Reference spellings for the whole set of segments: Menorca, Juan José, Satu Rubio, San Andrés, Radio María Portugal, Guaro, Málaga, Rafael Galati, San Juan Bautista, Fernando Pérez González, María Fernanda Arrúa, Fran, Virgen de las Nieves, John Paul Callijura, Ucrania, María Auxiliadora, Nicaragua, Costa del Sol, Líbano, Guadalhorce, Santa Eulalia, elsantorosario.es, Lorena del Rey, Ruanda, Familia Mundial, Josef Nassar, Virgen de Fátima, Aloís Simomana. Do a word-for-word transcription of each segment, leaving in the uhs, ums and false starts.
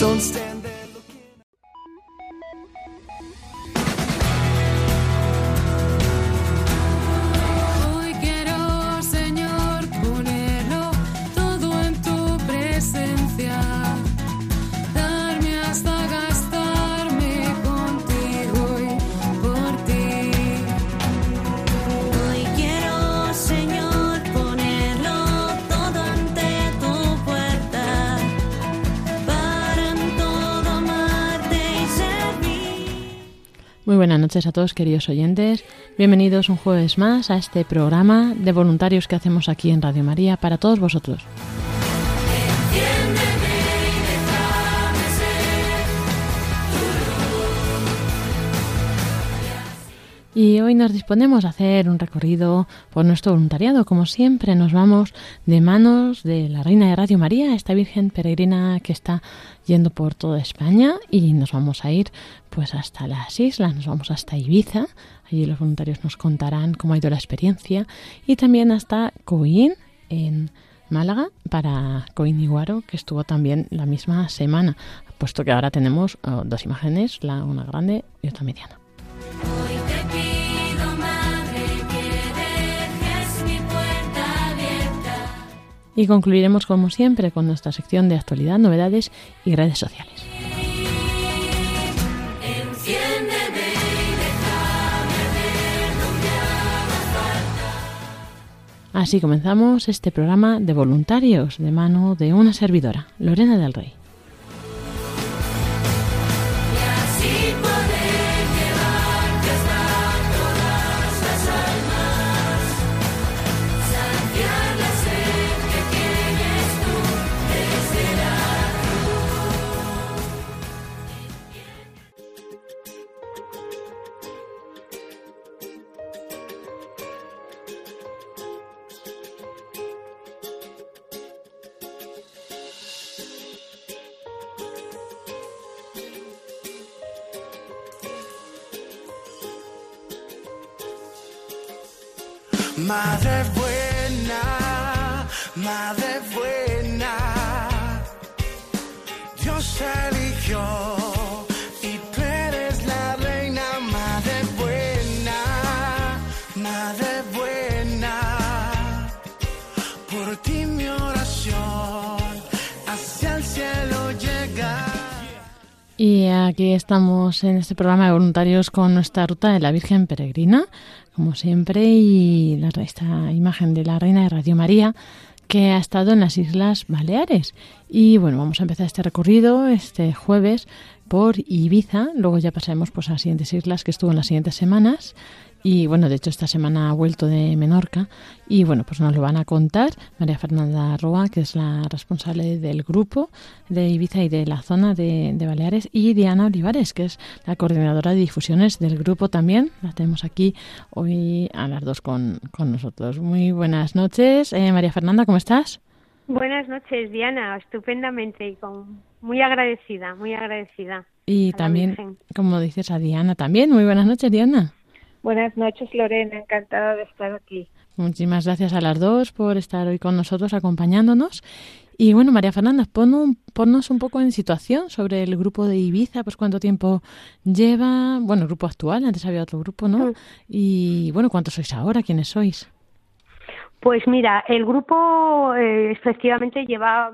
Don't stand there looking. Hoy quiero, Señor, ponerlo todo en tu presencia, darme hasta gastarme contigo y por ti. Hoy quiero, Señor, ponerlo todo ante tu puerta. Muy buenas noches a todos, queridos oyentes. Bienvenidos un jueves más a este programa de voluntarios que hacemos aquí en Radio María para todos vosotros. Y hoy nos disponemos a hacer un recorrido por nuestro voluntariado. Como siempre, nos vamos de manos de la Reina de Radio María, esta Virgen peregrina que está yendo por toda España, y nos vamos a ir pues hasta las islas, nos vamos hasta Ibiza. Allí los voluntarios nos contarán cómo ha ido la experiencia, y también hasta Coín, en Málaga, para Coín y Guaro, que estuvo también la misma semana, puesto que ahora tenemos oh, dos imágenes, la una grande y otra mediana. Y concluiremos, como siempre, con nuestra sección de actualidad, novedades y redes sociales. Así comenzamos este programa de voluntarios de mano de una servidora, Lorena del Rey. Madre buena, madre buena, Dios eligió y tú eres la reina. Madre buena, madre buena, por ti mi oración hacia el cielo llega. Y aquí estamos en este programa de voluntarios con nuestra ruta de la Virgen Peregrina, como siempre, y la, esta imagen de la Reina de Radio María que ha estado en las Islas Baleares. Y bueno, vamos a empezar este recorrido este jueves por Ibiza, luego ya pasaremos pues a las siguientes islas que estuvo en las siguientes semanas. Y bueno, de hecho esta semana ha vuelto de Menorca y bueno, pues nos lo van a contar María Fernanda Arrúa, que es la responsable del grupo de Ibiza y de la zona de, de Baleares, y Diana Olivares, que es la coordinadora de difusiones del grupo también. La tenemos aquí hoy a las dos con, con nosotros. Muy buenas noches, eh, María Fernanda, ¿cómo estás? Buenas noches, Diana, estupendamente y con muy agradecida, muy agradecida. Y también, como dices, a Diana también. Muy buenas noches, Diana. Buenas noches, Lorena, encantada de estar aquí. Muchísimas gracias a las dos por estar hoy con nosotros, acompañándonos. Y bueno, María Fernanda, pon un, ponnos un poco en situación sobre el grupo de Ibiza, pues cuánto tiempo lleva, bueno, el grupo actual, antes había otro grupo, ¿no? Sí. Y bueno, ¿cuántos sois ahora? ¿Quiénes sois? Pues mira, el grupo eh, efectivamente lleva,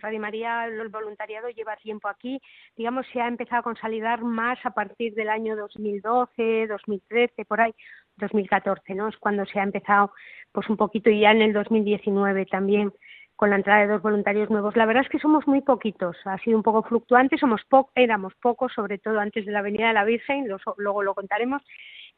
Radio María, el voluntariado lleva tiempo aquí. Digamos, se ha empezado a consolidar más a partir del año dos mil doce, dos mil trece, por ahí, dos mil catorce, ¿no? Es cuando se ha empezado pues un poquito, y ya en el dos mil diecinueve también, con la entrada de dos voluntarios nuevos. La verdad es que somos muy poquitos, ha sido un poco fluctuante, somos po- éramos pocos, sobre todo antes de la venida de la Virgen, los, luego lo contaremos.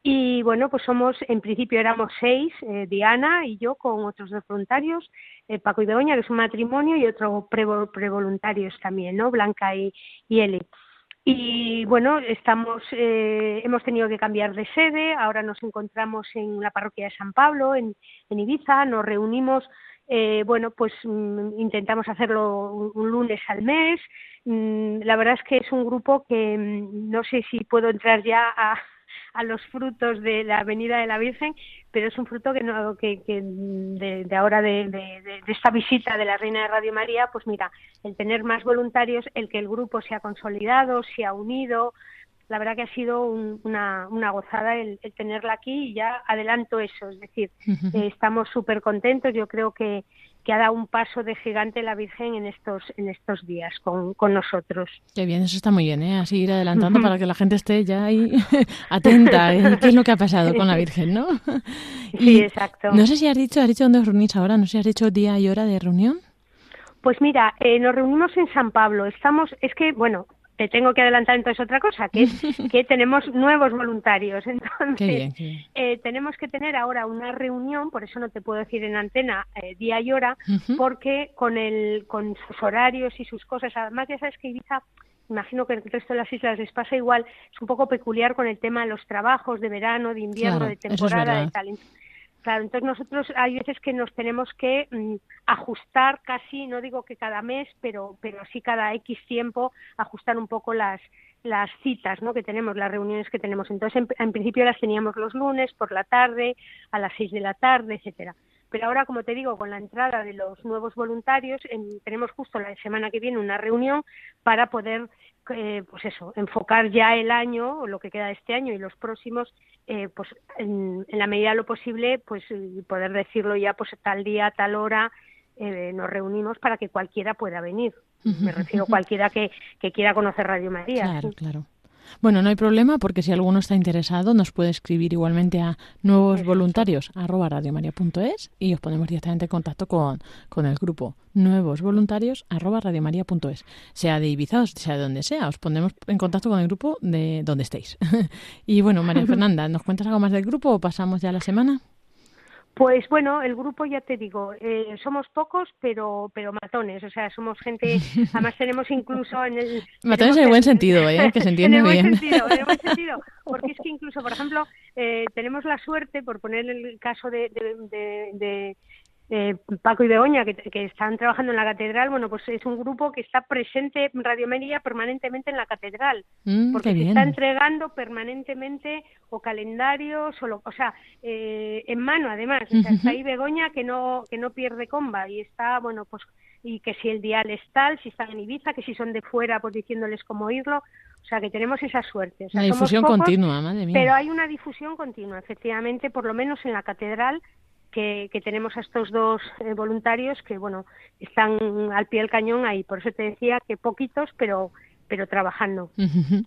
Y bueno, pues somos, en principio éramos seis, eh, Diana y yo con otros dos voluntarios, eh, Paco y Begoña, que es un matrimonio, y otros prevoluntarios también, ¿no? Blanca y, y Eli. Y bueno, estamos, eh, hemos tenido que cambiar de sede, ahora nos encontramos en la parroquia de San Pablo, en, en Ibiza, nos reunimos. Eh, bueno, pues mmm, intentamos hacerlo un, un lunes al mes. Mm, la verdad es que es un grupo que mmm, no sé si puedo entrar ya a, a los frutos de la venida de la Virgen, pero es un fruto que, no, que, que de, de ahora de, de, de esta visita de la Reina de Radio María, pues mira, el tener más voluntarios, el que el grupo se ha consolidado, se ha unido. La verdad que ha sido un, una, una gozada el, el tenerla aquí, y ya adelanto eso, es decir, eh, estamos súper contentos. Yo creo que, que ha dado un paso de gigante la Virgen en estos en estos días con, con nosotros. Qué bien, eso está muy bien, ¿eh? Así ir adelantando para que la gente esté ya ahí atenta, ¿eh? ¿Qué es lo que ha pasado con la Virgen, no? Sí, y exacto. No sé si has dicho, has dicho dónde os reunís ahora, no sé si has dicho día y hora de reunión. Pues mira, eh, nos reunimos en San Pablo, estamos, es que, bueno... Te tengo que adelantar entonces otra cosa, que es que tenemos nuevos voluntarios. Entonces, qué bien, qué bien. Eh, tenemos que tener ahora una reunión, por eso no te puedo decir en antena eh, día y hora, uh-huh. porque con el con sus horarios y sus cosas, además ya sabes que Ibiza, imagino que el resto de las islas les pasa igual, es un poco peculiar con el tema de los trabajos de verano, de invierno, claro, de temporada, de tal. Claro, entonces nosotros hay veces que nos tenemos que mm, ajustar casi, no digo que cada mes, pero pero sí cada X tiempo ajustar un poco las las citas, ¿no? Que tenemos, las reuniones que tenemos. Entonces en, en principio las teníamos los lunes por la tarde, a las seis de la tarde, etcétera. Pero ahora, como te digo, con la entrada de los nuevos voluntarios, en, tenemos justo la semana que viene una reunión para poder, eh, pues eso, enfocar ya el año, o lo que queda de este año y los próximos, eh, pues en, en la medida de lo posible, pues poder decirlo ya, pues tal día, tal hora, eh, nos reunimos para que cualquiera pueda venir. Me refiero a cualquiera que, que quiera conocer Radio María. Claro, ¿sí? Claro. Bueno, no hay problema, porque si alguno está interesado nos puede escribir igualmente a nuevos voluntarios arroba radiomaria punto es y os ponemos directamente en contacto con, con el grupo nuevos voluntarios arroba radiomaria punto es, sea de Ibiza, sea de donde sea, os ponemos en contacto con el grupo de donde estéis. Y bueno, María Fernanda, ¿nos cuentas algo más del grupo o pasamos ya a la semana? Pues bueno, el grupo, ya te digo, eh, somos pocos, pero pero matones, o sea, somos gente, además tenemos incluso... en el Matones en el buen sentido, ¿eh? Que se entiende en el bien. Buen sentido, en el buen sentido, porque es que incluso, por ejemplo, eh, tenemos la suerte, por poner el caso de... de, de, de Eh, Paco y Begoña, que, que están trabajando en la catedral, bueno, pues es un grupo que está presente en Radio María permanentemente en la catedral, mm, porque se está entregando permanentemente o calendarios, o, lo, o sea, eh, en mano además, o sea, uh-huh. está ahí Begoña que no que no pierde comba, y está, bueno, pues, y que si el dial es tal, si están en Ibiza, que si son de fuera, pues diciéndoles cómo oírlo. O sea, que tenemos esa suerte. O sea, la difusión somos pocos, continua, madre mía. Pero hay una difusión continua, efectivamente, por lo menos en la catedral, Que, que tenemos a estos dos eh, voluntarios que, bueno, están al pie del cañón ahí. Por eso te decía que poquitos, pero pero trabajando.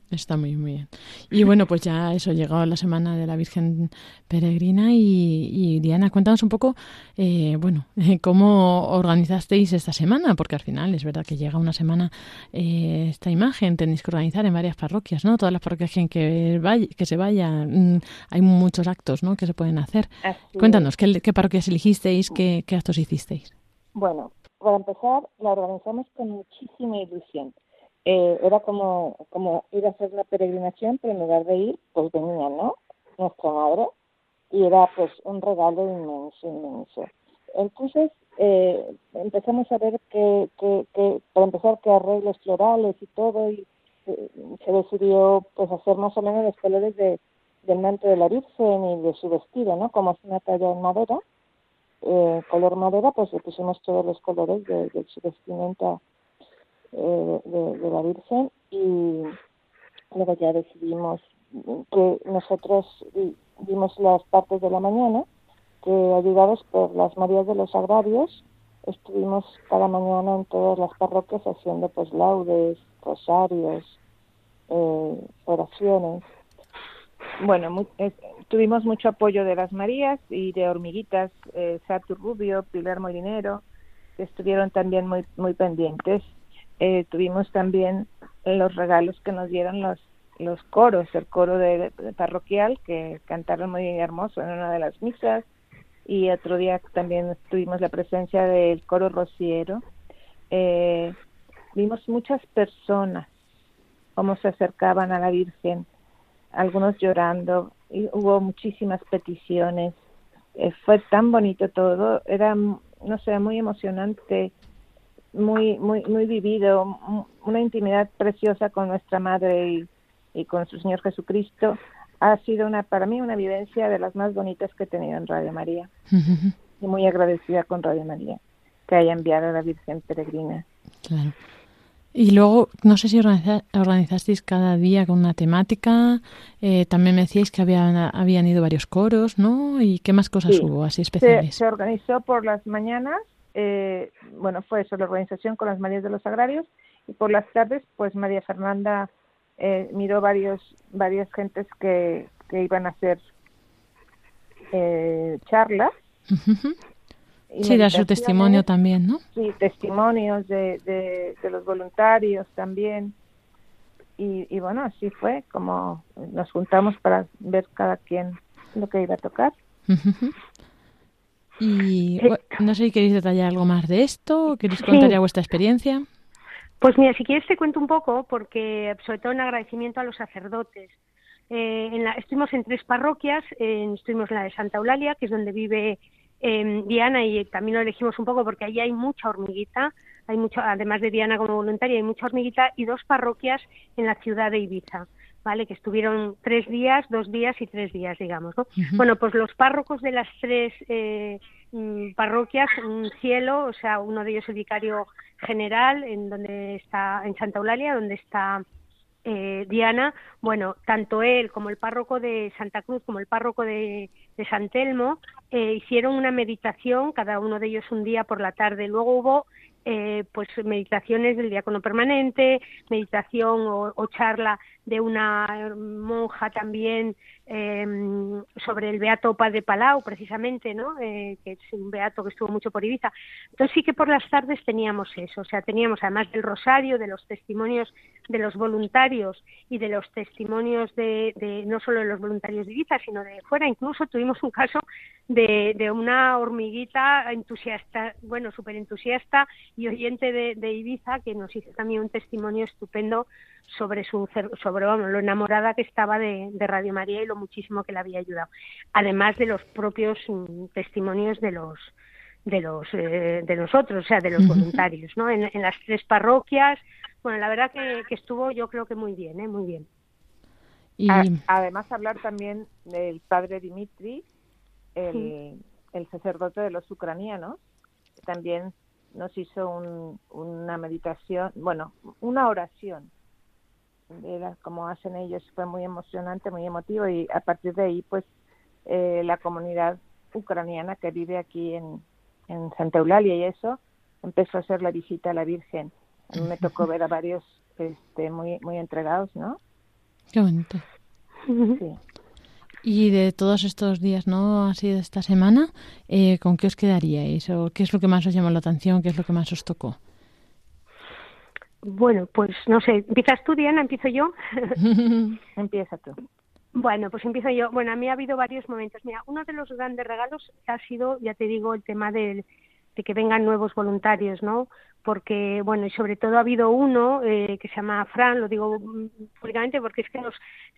Está muy, muy bien. Y bueno, pues ya eso, llegó la semana de la Virgen Peregrina y, y Diana, cuéntanos un poco, eh, bueno, cómo organizasteis esta semana, porque al final es verdad que llega una semana eh, esta imagen, tenéis que organizar en varias parroquias, ¿no? Todas las parroquias en que, vaya, que se vayan, hay muchos actos, ¿no?, que se pueden hacer. Así cuéntanos, ¿qué, qué parroquias elegisteis, qué, qué actos hicisteis? Bueno, para empezar, la organizamos con muchísima ilusión. Eh, era como, como ir a hacer la peregrinación, pero en lugar de ir, pues venía, ¿no?, nuestra madre, y era pues un regalo inmenso, inmenso. Entonces eh, empezamos a ver que, que, que, para empezar, que arreglos florales y todo, y eh, se decidió pues hacer más o menos los colores de, del manto de la Virgen y de su vestido, ¿no? Como es una talla en madera, eh, color madera, pues le pusimos todos los colores de, de su vestimenta De, de la Virgen, y luego ya decidimos que nosotros dimos las partes de la mañana, que ayudados por las Marías de los Agrarios, estuvimos cada mañana en todas las parroquias haciendo pues laudes, rosarios, eh, oraciones. Bueno, muy, eh, tuvimos mucho apoyo de las Marías y de hormiguitas, eh, Satu Rubio, Pilar Molinero, que estuvieron también muy muy pendientes. Eh, tuvimos también los regalos que nos dieron los los coros, el coro de, de parroquial, que cantaron muy hermoso en una de las misas, y otro día también tuvimos la presencia del coro rociero. Eh, vimos muchas personas cómo se acercaban a la Virgen, algunos llorando, y hubo muchísimas peticiones. Eh, fue tan bonito todo, era, no sé, muy emocionante, muy muy muy vivido, una intimidad preciosa con nuestra Madre y, y con su Señor Jesucristo. Ha sido una, para mí, una vivencia de las más bonitas que he tenido en Radio María. Uh-huh. Y muy agradecida con Radio María, que haya enviado a la Virgen Peregrina. Claro. Y luego, no sé si organiza, organizasteis cada día con una temática, eh, también me decíais que había, habían ido varios coros, ¿no? ¿Y qué más cosas sí. hubo así especiales? Se, se organizó por las mañanas, eh, bueno, fue eso, la organización con las Marías de los Sagrarios, y por las tardes, pues María Fernanda eh, miró varios varias gentes que, que iban a hacer eh, charlas. Uh-huh. Sí, dar su testimonio también, ¿no? Sí, testimonios de, de, de los voluntarios también. Y, y bueno, así fue como nos juntamos para ver cada quien lo que iba a tocar. Uh-huh. Y sí. no sé si queréis detallar algo más de esto, queréis contar sí. ya vuestra experiencia. Pues mira, si quieres te cuento un poco, porque sobre todo en agradecimiento a los sacerdotes. Eh, en la, estuvimos en tres parroquias, eh, estuvimos en la de Santa Eulalia, que es donde vive... Eh, Diana, y también lo elegimos un poco porque allí hay mucha hormiguita, hay mucho, además de Diana como voluntaria, hay mucha hormiguita, y dos parroquias en la ciudad de Ibiza, ¿vale? Que estuvieron tres días, dos días y tres días, digamos, ¿no? Uh-huh. Bueno, pues los párrocos de las tres eh, parroquias, un cielo, o sea, uno de ellos el vicario general, en donde está, en Santa Eulalia, donde está eh, Diana, bueno, tanto él como el párroco de Santa Cruz, como el párroco de de San Telmo, eh, hicieron una meditación, cada uno de ellos un día por la tarde. Luego hubo eh, pues meditaciones del diácono permanente, meditación o, o charla de una monja también eh, sobre el beato Padre Palau, precisamente, ¿no? Eh, que es un beato que estuvo mucho por Ibiza. Entonces sí que por las tardes teníamos eso, o sea, teníamos además del rosario, de los testimonios de los voluntarios y de los testimonios de, de no solo de los voluntarios de Ibiza, sino de fuera. Incluso tuvimos un caso de, de una hormiguita entusiasta, bueno, súper entusiasta y oyente de, de Ibiza, que nos hizo también un testimonio estupendo sobre su sobre vamos, lo enamorada que estaba de, de Radio María y lo muchísimo que le había ayudado, además de los propios um, testimonios de los de los eh, de nosotros, o sea, de los voluntarios, ¿no? En, en las tres parroquias, bueno, la verdad que, que estuvo, yo creo que muy bien, ¿eh? Muy bien. Y... A, además hablar también del padre Dimitri, el, sí. el sacerdote de los ucranianos, que también nos hizo un, una meditación, bueno, una oración. Era como hacen ellos, fue muy emocionante, muy emotivo, y a partir de ahí pues eh, la comunidad ucraniana que vive aquí en, en Santa Eulalia y eso, empezó a hacer la visita a la Virgen. A mí me tocó ver a varios este, muy muy entregados, ¿no? Qué bonito. Sí. Y de todos estos días, ¿no? Así de esta semana, eh, ¿con qué os quedaríais? ¿O qué es lo que más os llamó la atención? ¿Qué es lo que más os tocó? Bueno, pues no sé, ¿empiezas tú, Diana? ¿Empiezo yo? Empieza tú. Bueno, pues empiezo yo. Bueno, a mí ha habido varios momentos. Mira, uno de los grandes regalos ha sido, ya te digo, el tema del, de que vengan nuevos voluntarios, ¿no? Porque, bueno, y sobre todo ha habido uno eh, que se llama Fran, lo digo públicamente porque es que nos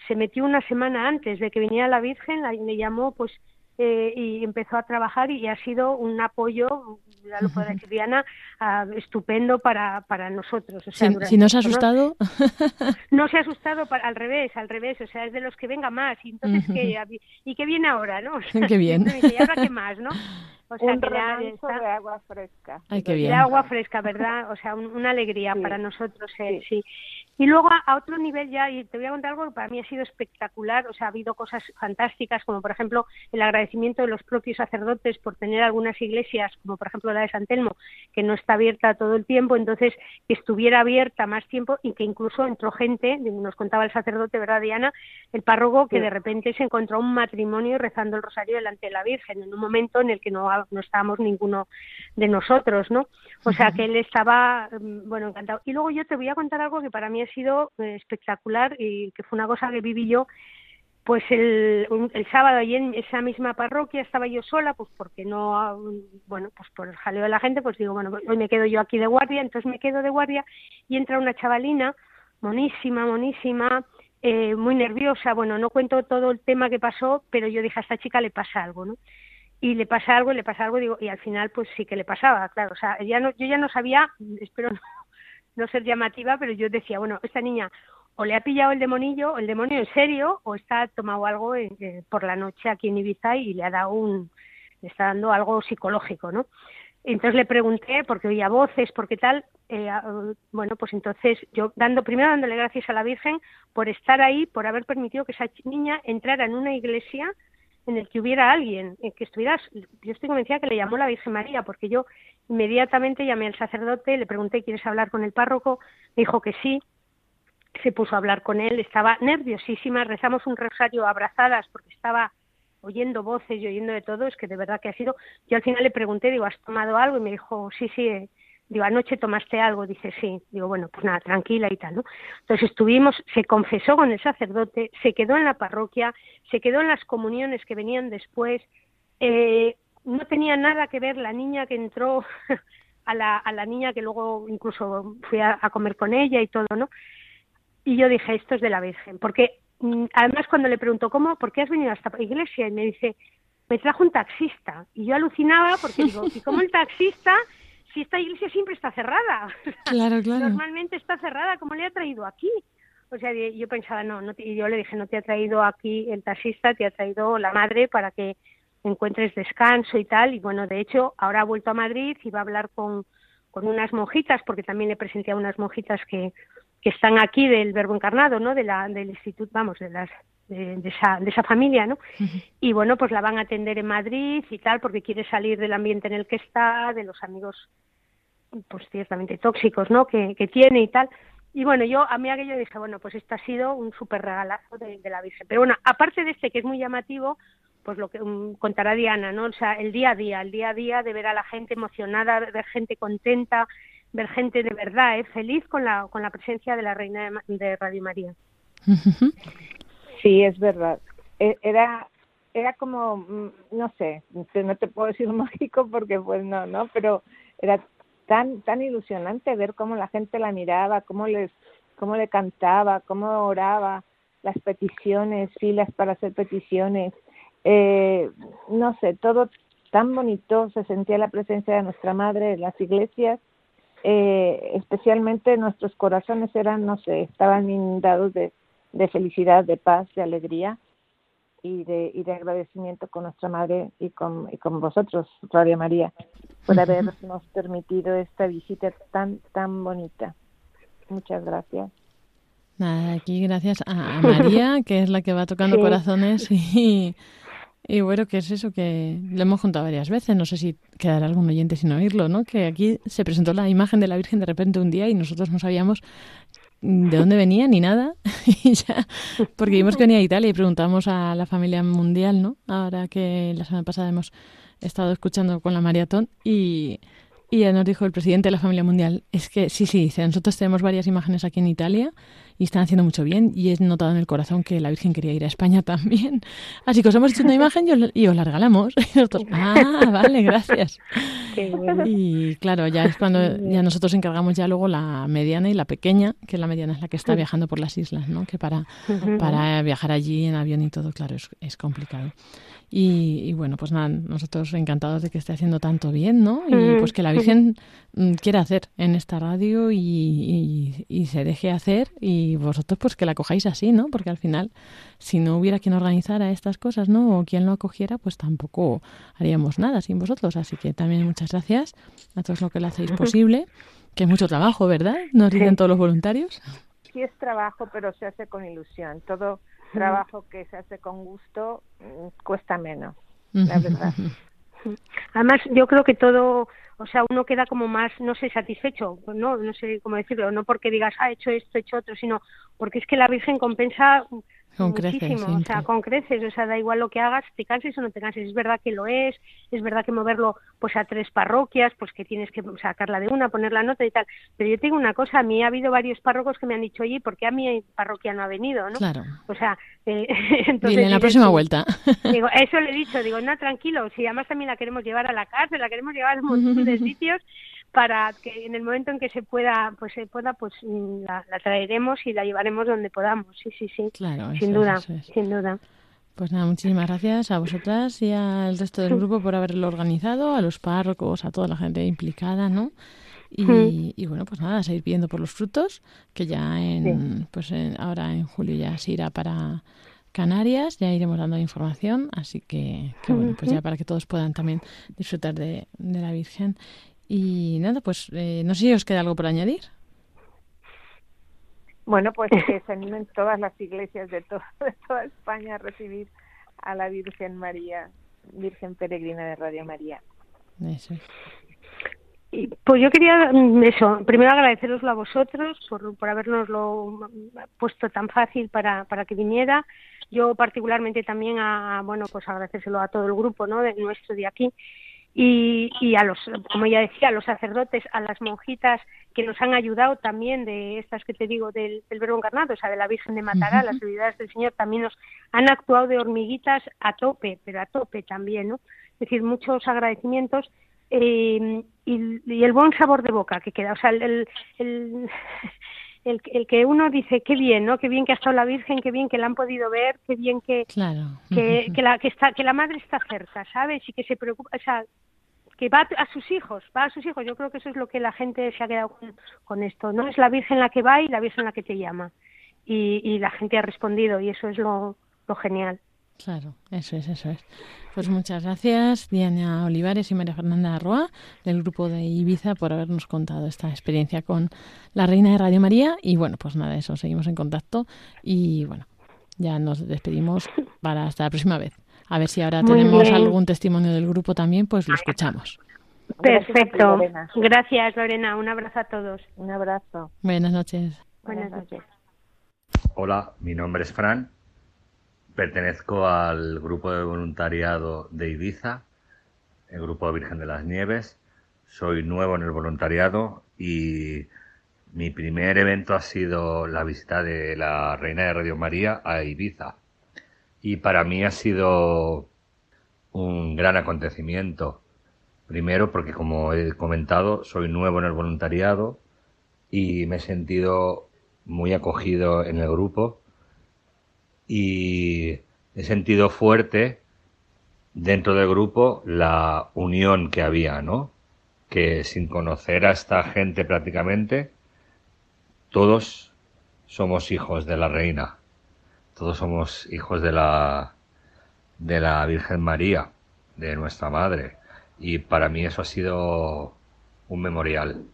se metió una semana antes de que viniera la Virgen, la, le llamó, pues... Eh, y empezó a trabajar y ha sido un apoyo, ya lo puedo decir Diana, uh, estupendo para para nosotros. O sea, si, si no se ha asustado. No, no se ha asustado, para, al revés, al revés, o sea, es de los que venga más. Y entonces, uh-huh. ¿qué, ¿y qué viene ahora? ¿No? O sea, qué bien. Entonces, ¿y ahora qué más? ¿No? O sea, un que ya está... de agua fresca. Ay, qué bien. De agua fresca, ¿verdad? O sea, un, una alegría sí. para nosotros, eh, sí. sí. Y luego a, a otro nivel ya, y te voy a contar algo que para mí ha sido espectacular, o sea, ha habido cosas fantásticas, como por ejemplo el agradecimiento de los propios sacerdotes por tener algunas iglesias, como por ejemplo la de San Telmo, que no está abierta todo el tiempo, entonces que estuviera abierta más tiempo y que incluso entró gente, nos contaba el sacerdote, ¿verdad, Diana? El párroco, que sí. de repente se encontró un matrimonio rezando el rosario delante de la Virgen, en un momento en el que no estaba, no estábamos ninguno de nosotros, ¿no? O sea, que él estaba, bueno, encantado. Y luego yo te voy a contar algo que para mí ha sido espectacular y que fue una cosa que viví yo. Pues el, el sábado allí en esa misma parroquia estaba yo sola, pues porque no, bueno, pues por el jaleo de la gente, pues digo, bueno, hoy me quedo yo aquí de guardia, entonces me quedo de guardia y entra una chavalina, monísima, monísima, eh, muy nerviosa, bueno, no cuento todo el tema que pasó, pero yo dije, a esta chica le pasa algo, ¿no? Y le pasa algo, y le pasa algo, digo, y al final pues sí que le pasaba, claro, o sea, ya no, yo ya no sabía, espero no, no ser llamativa, pero yo decía, bueno, esta niña... o le ha pillado el demonillo, el demonio en serio, o está tomado algo eh, por la noche aquí en Ibiza y le ha dado un, le está dando algo psicológico, ¿no? Entonces le pregunté, porque oía voces, porque tal, eh, bueno, pues entonces yo dando primero dándole gracias a la Virgen por estar ahí, por haber permitido que esa niña entrara en una iglesia en el que hubiera alguien, en que estuvieras, yo estoy convencida que le llamó la Virgen María, porque yo inmediatamente llamé al sacerdote, le pregunté, ¿quieres hablar con el párroco? Me dijo que sí. Se puso a hablar con él, estaba nerviosísima, rezamos un rosario abrazadas porque estaba oyendo voces y oyendo de todo, es que de verdad que ha sido... Yo al final le pregunté, digo, ¿has tomado algo? Y me dijo, sí, sí, eh. Digo, ¿anoche tomaste algo? Dice, sí. Digo, bueno, pues nada, tranquila y tal, ¿no? Entonces estuvimos, se confesó con el sacerdote, se quedó en la parroquia, se quedó en las comuniones que venían después, eh, no tenía nada que ver la niña que entró a la, a la niña que luego incluso fui a, a comer con ella y todo, ¿no? Y yo dije, esto es de la Virgen, porque además cuando le pregunto, ¿cómo? ¿Por qué has venido a esta iglesia? Y me dice, me trajo un taxista. Y yo alucinaba porque digo, ¿y cómo el taxista, si esta iglesia siempre está cerrada? Claro, claro. Normalmente está cerrada, ¿cómo le ha traído aquí? O sea, yo pensaba, no, no te, y yo le dije, no te ha traído aquí el taxista, te ha traído la madre para que encuentres descanso y tal. Y bueno, de hecho, ahora ha vuelto a Madrid y va a hablar con, con unas monjitas, porque también le presenté a unas monjitas que... que están aquí del Verbo Encarnado, ¿no? De la, del instituto, vamos, de las de, de, esa, de esa familia, ¿no? Uh-huh. Y bueno, pues la van a atender en Madrid y tal, porque quiere salir del ambiente en el que está, de los amigos, pues ciertamente tóxicos, ¿no? Que, que tiene y tal. Y bueno, yo a mí aquello dije, bueno, pues esto ha sido un súper regalazo de, de la Virgen. Pero bueno, aparte de este que es muy llamativo, pues lo que um, contará Diana, ¿no? O sea, el día a día, el día a día de ver a la gente emocionada, de ver gente contenta, ver gente de verdad, ¿eh? Feliz con la con la presencia de la Reina de, de Radio María. Sí, es verdad. Era era como, no sé, no te puedo decir mágico porque pues no, no, pero era tan tan ilusionante ver cómo la gente la miraba, cómo les cómo le cantaba, cómo oraba, las peticiones, filas para hacer peticiones, eh, no sé, todo tan bonito, se sentía la presencia de nuestra Madre en las iglesias. Eh, especialmente nuestros corazones eran, no sé, estaban inundados de, de felicidad, de paz, de alegría y de, y de agradecimiento con nuestra Madre y con, y con vosotros, Radio María, por habernos permitido esta visita tan, tan bonita. Muchas gracias. Nada, aquí gracias a, a María, que es la que va tocando sí. corazones y... Y bueno, que es eso que lo hemos contado varias veces, no sé si quedará algún oyente sin oírlo, ¿no? Que aquí se presentó la imagen de la Virgen de repente un día y nosotros no sabíamos de dónde venía ni nada, y ya, porque vimos que venía de Italia y preguntamos a la Familia Mundial, ¿no? Ahora que la semana pasada hemos estado escuchando con la Mariatón y, y ya nos dijo el presidente de la Familia Mundial, es que sí, sí, dice, nosotros tenemos varias imágenes aquí en Italia y están haciendo mucho bien, y he notado en el corazón que la Virgen quería ir a España también. Así que os hemos hecho una imagen y os, y os la regalamos. Y nosotros, ah, vale, gracias. Qué bueno. Y claro, ya es cuando ya nosotros encargamos ya luego la mediana y la pequeña, que la mediana es la que está viajando por las islas, ¿no? Que para, para viajar allí en avión y todo, claro, es, es complicado. Y, y bueno, pues nada, nosotros encantados de que esté haciendo tanto bien, ¿no? Y pues que la Virgen quiera hacer en esta radio y, y, y se deje hacer y Y vosotros pues que la cojáis así, ¿no? Porque al final, si no hubiera quien organizara estas cosas, ¿no? O quien lo acogiera, pues tampoco haríamos nada sin vosotros. Así que también muchas gracias a todos los que lo hacéis posible, que es mucho trabajo, ¿verdad? Nos dicen todos los voluntarios. Sí es trabajo, pero se hace con ilusión. Todo trabajo que se hace con gusto cuesta menos, la verdad. Además, yo creo que todo... O sea, uno queda como más, no sé, satisfecho, no no sé cómo decirlo, no porque digas, ah, he hecho esto, he hecho otro, sino porque es que la Virgen compensa Con muchísimo, creces, o sea, con creces, o sea, da igual lo que hagas, te canses o no te canses, es verdad que lo es, es verdad que moverlo pues a tres parroquias, pues que tienes que sacarla de una, poner la nota y tal, pero yo tengo una cosa, a mí ha habido varios párrocos que me han dicho, oye, ¿por qué a mi parroquia no ha venido, no? Claro. O sea, eh, entonces... Dile, en la próxima vuelta. Digo, eso le he dicho, digo, no, tranquilo, si además también la queremos llevar a la cárcel, la queremos llevar a un montón de sitios, para que en el momento en que se pueda, pues se pueda, pues la, la traeremos y la llevaremos donde podamos, sí, sí, sí, claro, sin duda, es, es. sin duda. Pues nada, muchísimas gracias a vosotras y al resto del grupo por haberlo organizado, a los párrocos, a toda la gente implicada, ¿no? Y, sí. y bueno, pues nada, seguir pidiendo por los frutos, que ya en, sí. pues en, ahora en julio ya se irá para Canarias, ya iremos dando información, así que, que bueno, pues ya para que todos puedan también disfrutar de, de la Virgen. Y nada, pues eh, no sé si os queda algo por añadir. Bueno, pues que se animen todas las iglesias de, todo, de toda España a recibir a la Virgen María, Virgen Peregrina de Radio María. Eso es. Y, pues yo quería eso, primero agradeceroslo a vosotros por, por habernoslo puesto tan fácil para, para que viniera. Yo particularmente también, a, bueno, pues agradecérselo a todo el grupo, ¿no?, de nuestro de aquí. Y, y a los, como ya decía, a los sacerdotes, a las monjitas que nos han ayudado también, de estas que te digo del, del Verbo Encarnado, o sea, de la Virgen de Matará, las Solidaridades del Señor, también nos han actuado de hormiguitas a tope, pero a tope también, ¿no? Es decir, muchos agradecimientos eh, y, y el buen sabor de boca que queda, o sea, el... el, el El, el que uno dice, qué bien, ¿no? Qué bien que ha estado la Virgen, qué bien que la han podido ver, qué bien que claro. que, que, la, que, está, que la madre está cerca, ¿sabes? Y que se preocupa, o sea, que va a sus hijos, va a sus hijos. Yo creo que eso es lo que la gente se ha quedado con, con esto, ¿no? Es la Virgen la que va y la Virgen la que te llama. Y, y la gente ha respondido y eso es lo, lo genial. Claro, eso es, eso es. Pues muchas gracias, Diana Olivares y María Fernanda Arrúa, del grupo de Ibiza, por habernos contado esta experiencia con la Reina de Radio María. Y bueno, pues nada, eso, seguimos en contacto y bueno, ya nos despedimos para hasta la próxima vez. A ver si ahora Muy tenemos bien. algún testimonio del grupo también, pues lo escuchamos. Perfecto. Gracias, Lorena. Gracias, Lorena. Un abrazo a todos. Un abrazo. Buenas noches. Buenas noches. Hola, mi nombre es Fran. Pertenezco al grupo de voluntariado de Ibiza, el grupo Virgen de las Nieves. Soy nuevo en el voluntariado y mi primer evento ha sido la visita de la Reina de Radio María a Ibiza. Y para mí ha sido un gran acontecimiento. Primero porque, como he comentado, soy nuevo en el voluntariado y me he sentido muy acogido en el grupo. Y he sentido fuerte dentro del grupo la unión que había, ¿no? Que sin conocer a esta gente prácticamente, todos somos hijos de la Reina, todos somos hijos de la, de la Virgen María, de nuestra Madre. Y para mí eso ha sido un memorial.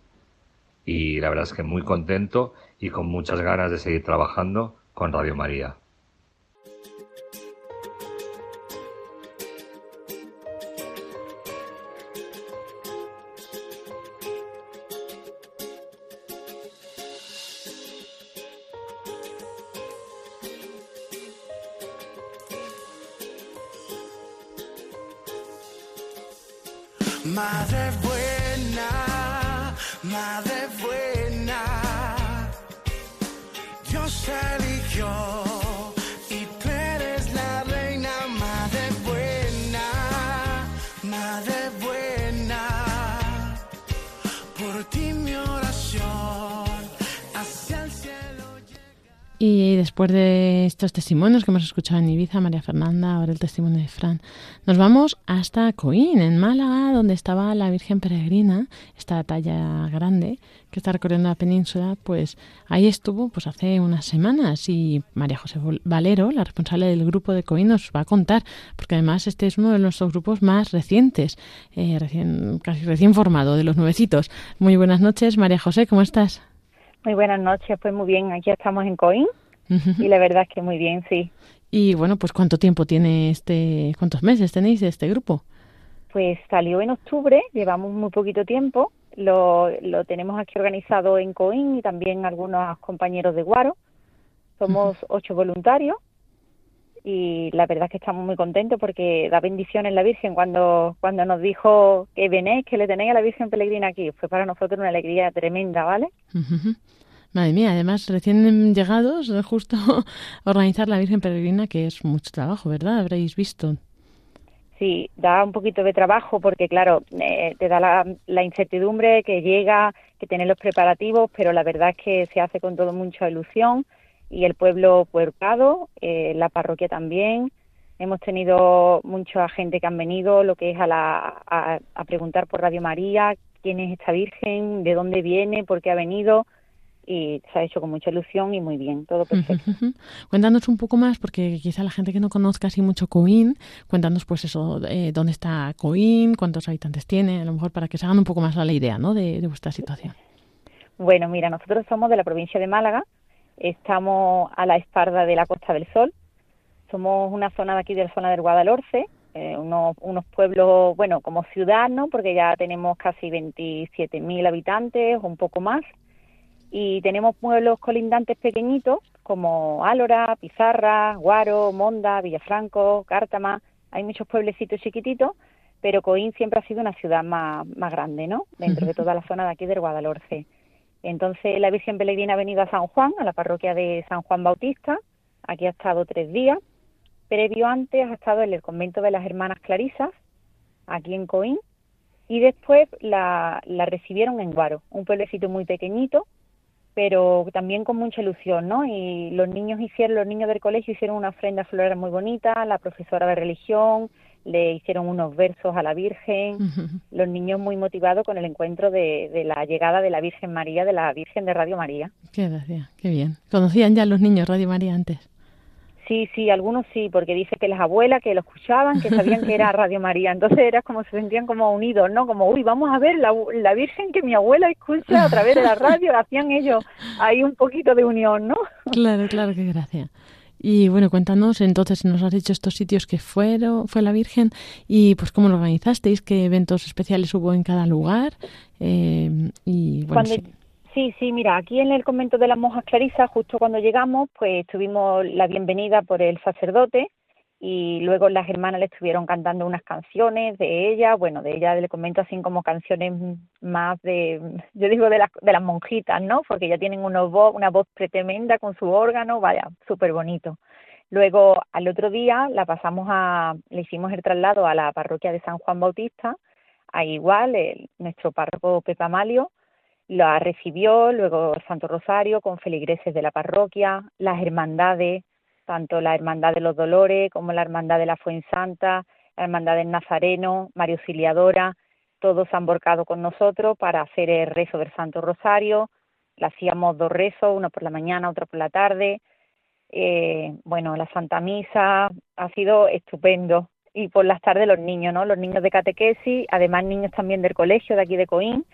Y la verdad es que muy contento y con muchas ganas de seguir trabajando con Radio María. Madre buena, madre buena, Dios eligió y tú eres la reina, madre buena, madre buena, por ti mi oración hacia el cielo llega. Y después de estos testimonios que hemos escuchado en Ibiza, María Fernanda, ahora el testimonio de Fran, nos vamos hasta Coín, en Málaga, donde estaba la Virgen Peregrina, esta talla grande que está recorriendo la península. Pues ahí estuvo pues hace unas semanas y María José Valero, la responsable del grupo de Coín, nos va a contar, porque además este es uno de nuestros grupos más recientes, eh, recién, casi recién formado, de los nuevecitos. Muy buenas noches, María José, ¿cómo estás? Muy buenas noches, pues muy bien, aquí estamos en Coín y la verdad es que muy bien, sí. Y bueno, pues ¿cuánto tiempo tiene este, cuántos meses tenéis de este grupo? Pues salió en octubre, llevamos muy poquito tiempo, lo, lo tenemos aquí organizado en Coín y también algunos compañeros de Guaro. Somos uh-huh. ocho voluntarios y la verdad es que estamos muy contentos porque da bendiciones la Virgen. Cuando cuando nos dijo que venéis, que le tenéis a la Virgen Peregrina aquí, fue para nosotros una alegría tremenda, ¿vale? Uh-huh. Madre mía, además recién llegados, justo organizar la Virgen Peregrina, que es mucho trabajo, ¿verdad? Habréis visto. Sí, da un poquito de trabajo porque, claro, eh, te da la, la incertidumbre que llega, que tiene los preparativos, pero la verdad es que se hace con todo mucha ilusión y el pueblo puercado, eh, la parroquia también. Hemos tenido mucha gente que han venido, lo que es a, la, a, a preguntar por Radio María, quién es esta Virgen, de dónde viene, por qué ha venido, y se ha hecho con mucha ilusión y muy bien, todo perfecto. Uh-huh, uh-huh. Cuéntanos un poco más, porque quizá la gente que no conozca así mucho Coín, cuéntanos pues eso, eh, dónde está Coín, cuántos habitantes tiene, a lo mejor para que se hagan un poco más la idea, ¿no?, de, de vuestra situación. Bueno, mira, nosotros somos de la provincia de Málaga, estamos a la espalda de la Costa del Sol, somos una zona de aquí de la zona del Guadalhorce, eh, unos, unos pueblos, bueno, como ciudad, ¿no?, porque ya tenemos casi veintisiete mil habitantes, un poco más, y tenemos pueblos colindantes pequeñitos como Álora, Pizarra, Guaro, Monda, Villafranco, Cártama. Hay muchos pueblecitos chiquititos, pero Coín siempre ha sido una ciudad más, más grande, ¿no?, dentro de toda la zona de aquí del Guadalhorce. Entonces la Virgen Peregrina ha venido a San Juan, a la parroquia de San Juan Bautista. Aquí ha estado tres días. Previo antes ha estado en el convento de las hermanas Clarisas, aquí en Coín. Y después la, la recibieron en Guaro, un pueblecito muy pequeñito, pero también con mucha ilusión, ¿no? Y los niños hicieron, los niños del colegio hicieron una ofrenda floral muy bonita, la profesora de religión le hicieron unos versos a la Virgen, uh-huh. Los niños muy motivados con el encuentro de, de la llegada de la Virgen María, de la Virgen de Radio María. Qué gracia, qué bien. ¿Conocían ya los niños Radio María antes? Sí, sí, algunos sí, porque dice que las abuelas que lo escuchaban, que sabían que era Radio María, entonces era como se sentían como unidos, ¿no? Como, uy, vamos a ver la, la Virgen que mi abuela escucha a través de la radio, hacían ellos ahí un poquito de unión, ¿no? Claro, claro, qué gracia. Y bueno, cuéntanos, entonces nos has dicho estos sitios que fueron, fue la Virgen y pues cómo lo organizasteis, qué eventos especiales hubo en cada lugar eh, y bueno, Cuando... sí. Sí, sí, mira, aquí en el convento de las monjas Clarisas, justo cuando llegamos, pues tuvimos la bienvenida por el sacerdote y luego las hermanas le estuvieron cantando unas canciones de ella, bueno, de ella del convento, así como canciones más de, yo digo, de las, de las monjitas, ¿no? Porque ya tienen una voz, una voz tremenda con su órgano, vaya, súper bonito. Luego, al otro día, la pasamos a, le hicimos el traslado a la parroquia de San Juan Bautista, ahí igual, el, nuestro párroco Pepa Malio la recibió, luego Santo Rosario con feligreses de la parroquia, las hermandades, tanto la Hermandad de los Dolores como la Hermandad de la Fuensanta, la Hermandad del Nazareno, María Auxiliadora, todos han borcado con nosotros para hacer el rezo del Santo Rosario. Le hacíamos dos rezos, uno por la mañana, otro por la tarde. Eh, bueno, la Santa Misa ha sido estupendo. Y por las tardes los niños, ¿no? Los niños de catequesis, además niños también del colegio de aquí de Coín,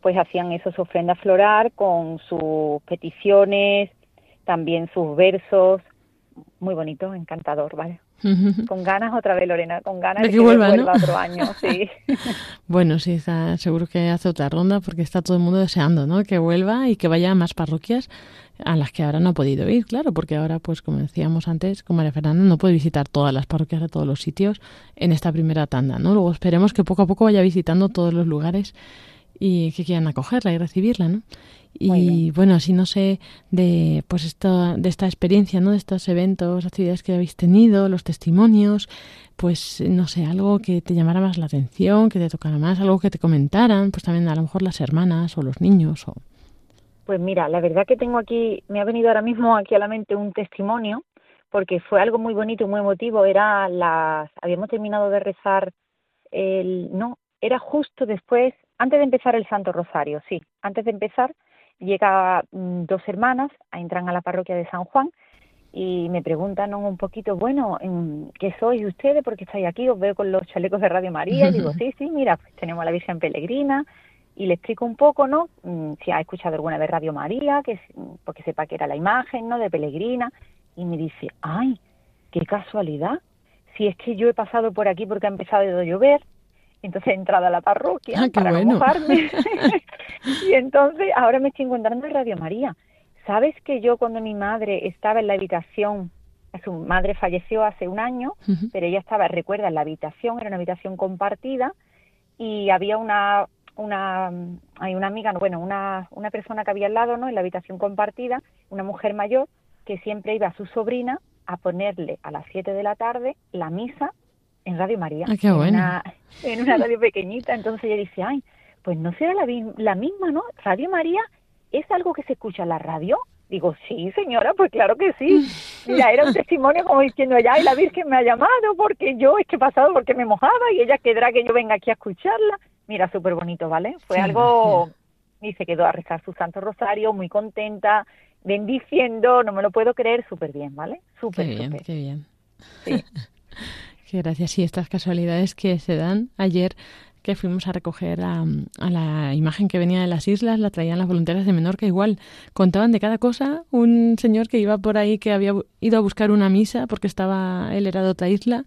pues hacían eso, su ofrenda floral con sus peticiones, también sus versos, muy bonito, encantador, ¿vale? Uh-huh. Con ganas otra vez, Lorena, con ganas de, de que, que vuelva, vuelva, ¿no?, otro año, sí. Bueno, sí, está, seguro que hace otra ronda porque está todo el mundo deseando, ¿no?, que vuelva y que vaya a más parroquias a las que ahora no ha podido ir, claro, porque ahora, pues como decíamos antes, con María Fernanda no puede visitar todas las parroquias de todos los sitios en esta primera tanda, ¿no? Luego esperemos que poco a poco vaya visitando todos los lugares y que quieran acogerla y recibirla, ¿no? Y bueno, así no sé de pues esta de esta experiencia, ¿no?, de estos eventos, actividades que habéis tenido, los testimonios, pues no sé, algo que te llamara más la atención, que te tocara más, algo que te comentaran, pues también a lo mejor las hermanas o los niños o... Pues mira, la verdad que tengo aquí, me ha venido ahora mismo aquí a la mente un testimonio, porque fue algo muy bonito y muy emotivo, era las habíamos terminado de rezar el no, era justo después antes de empezar el Santo Rosario, sí, antes de empezar, llegan mmm, dos hermanas, entran a la parroquia de San Juan y me preguntan un poquito, bueno, ¿qué sois ustedes? ¿Por qué estáis aquí? Os veo con los chalecos de Radio María. Y digo, sí, sí, mira, pues tenemos a la Virgen Peregrina y le explico un poco, ¿no?, si ha escuchado alguna vez Radio María, que porque sepa que era la imagen, ¿no?, de Peregrina. Y me dice, ay, qué casualidad, si es que yo he pasado por aquí porque ha empezado a llover. Entonces he entrado a la parroquia ah, para bueno. no mojarme. Y entonces ahora me estoy encontrando en Radio María. ¿Sabes que yo cuando mi madre estaba en la habitación Su madre falleció hace un año, uh-huh. pero ella estaba, recuerda, en la habitación, era una habitación compartida, y había una una hay una amiga, bueno, una una persona que había al lado, ¿no?, en la habitación compartida, una mujer mayor que siempre iba a su sobrina a ponerle a las siete de la tarde la misa en Radio María. Ah, qué bueno. en, una, en una radio pequeñita. Entonces ella dice, ay, pues no será la, la misma, ¿no? Radio María es algo que se escucha en la radio. Digo, sí, señora, pues claro que sí. Mira, era un testimonio como diciendo, ya, y la Virgen me ha llamado porque yo, este pasado, porque me mojaba, y ella querrá que yo venga aquí a escucharla. Mira, súper bonito, ¿vale? Fue sí, algo, sí. Y se quedó a rezar su Santo Rosario, muy contenta, bendiciendo, no me lo puedo creer, súper bien, ¿vale? Súper, qué bien, súper. Qué bien. Sí. Qué gracias. Sí, estas casualidades que se dan. Ayer que fuimos a recoger a, a la imagen que venía de las islas, la traían las voluntarias de Menorca, igual contaban de cada cosa. Un señor que iba por ahí, que había ido a buscar una misa porque estaba, él era de otra isla,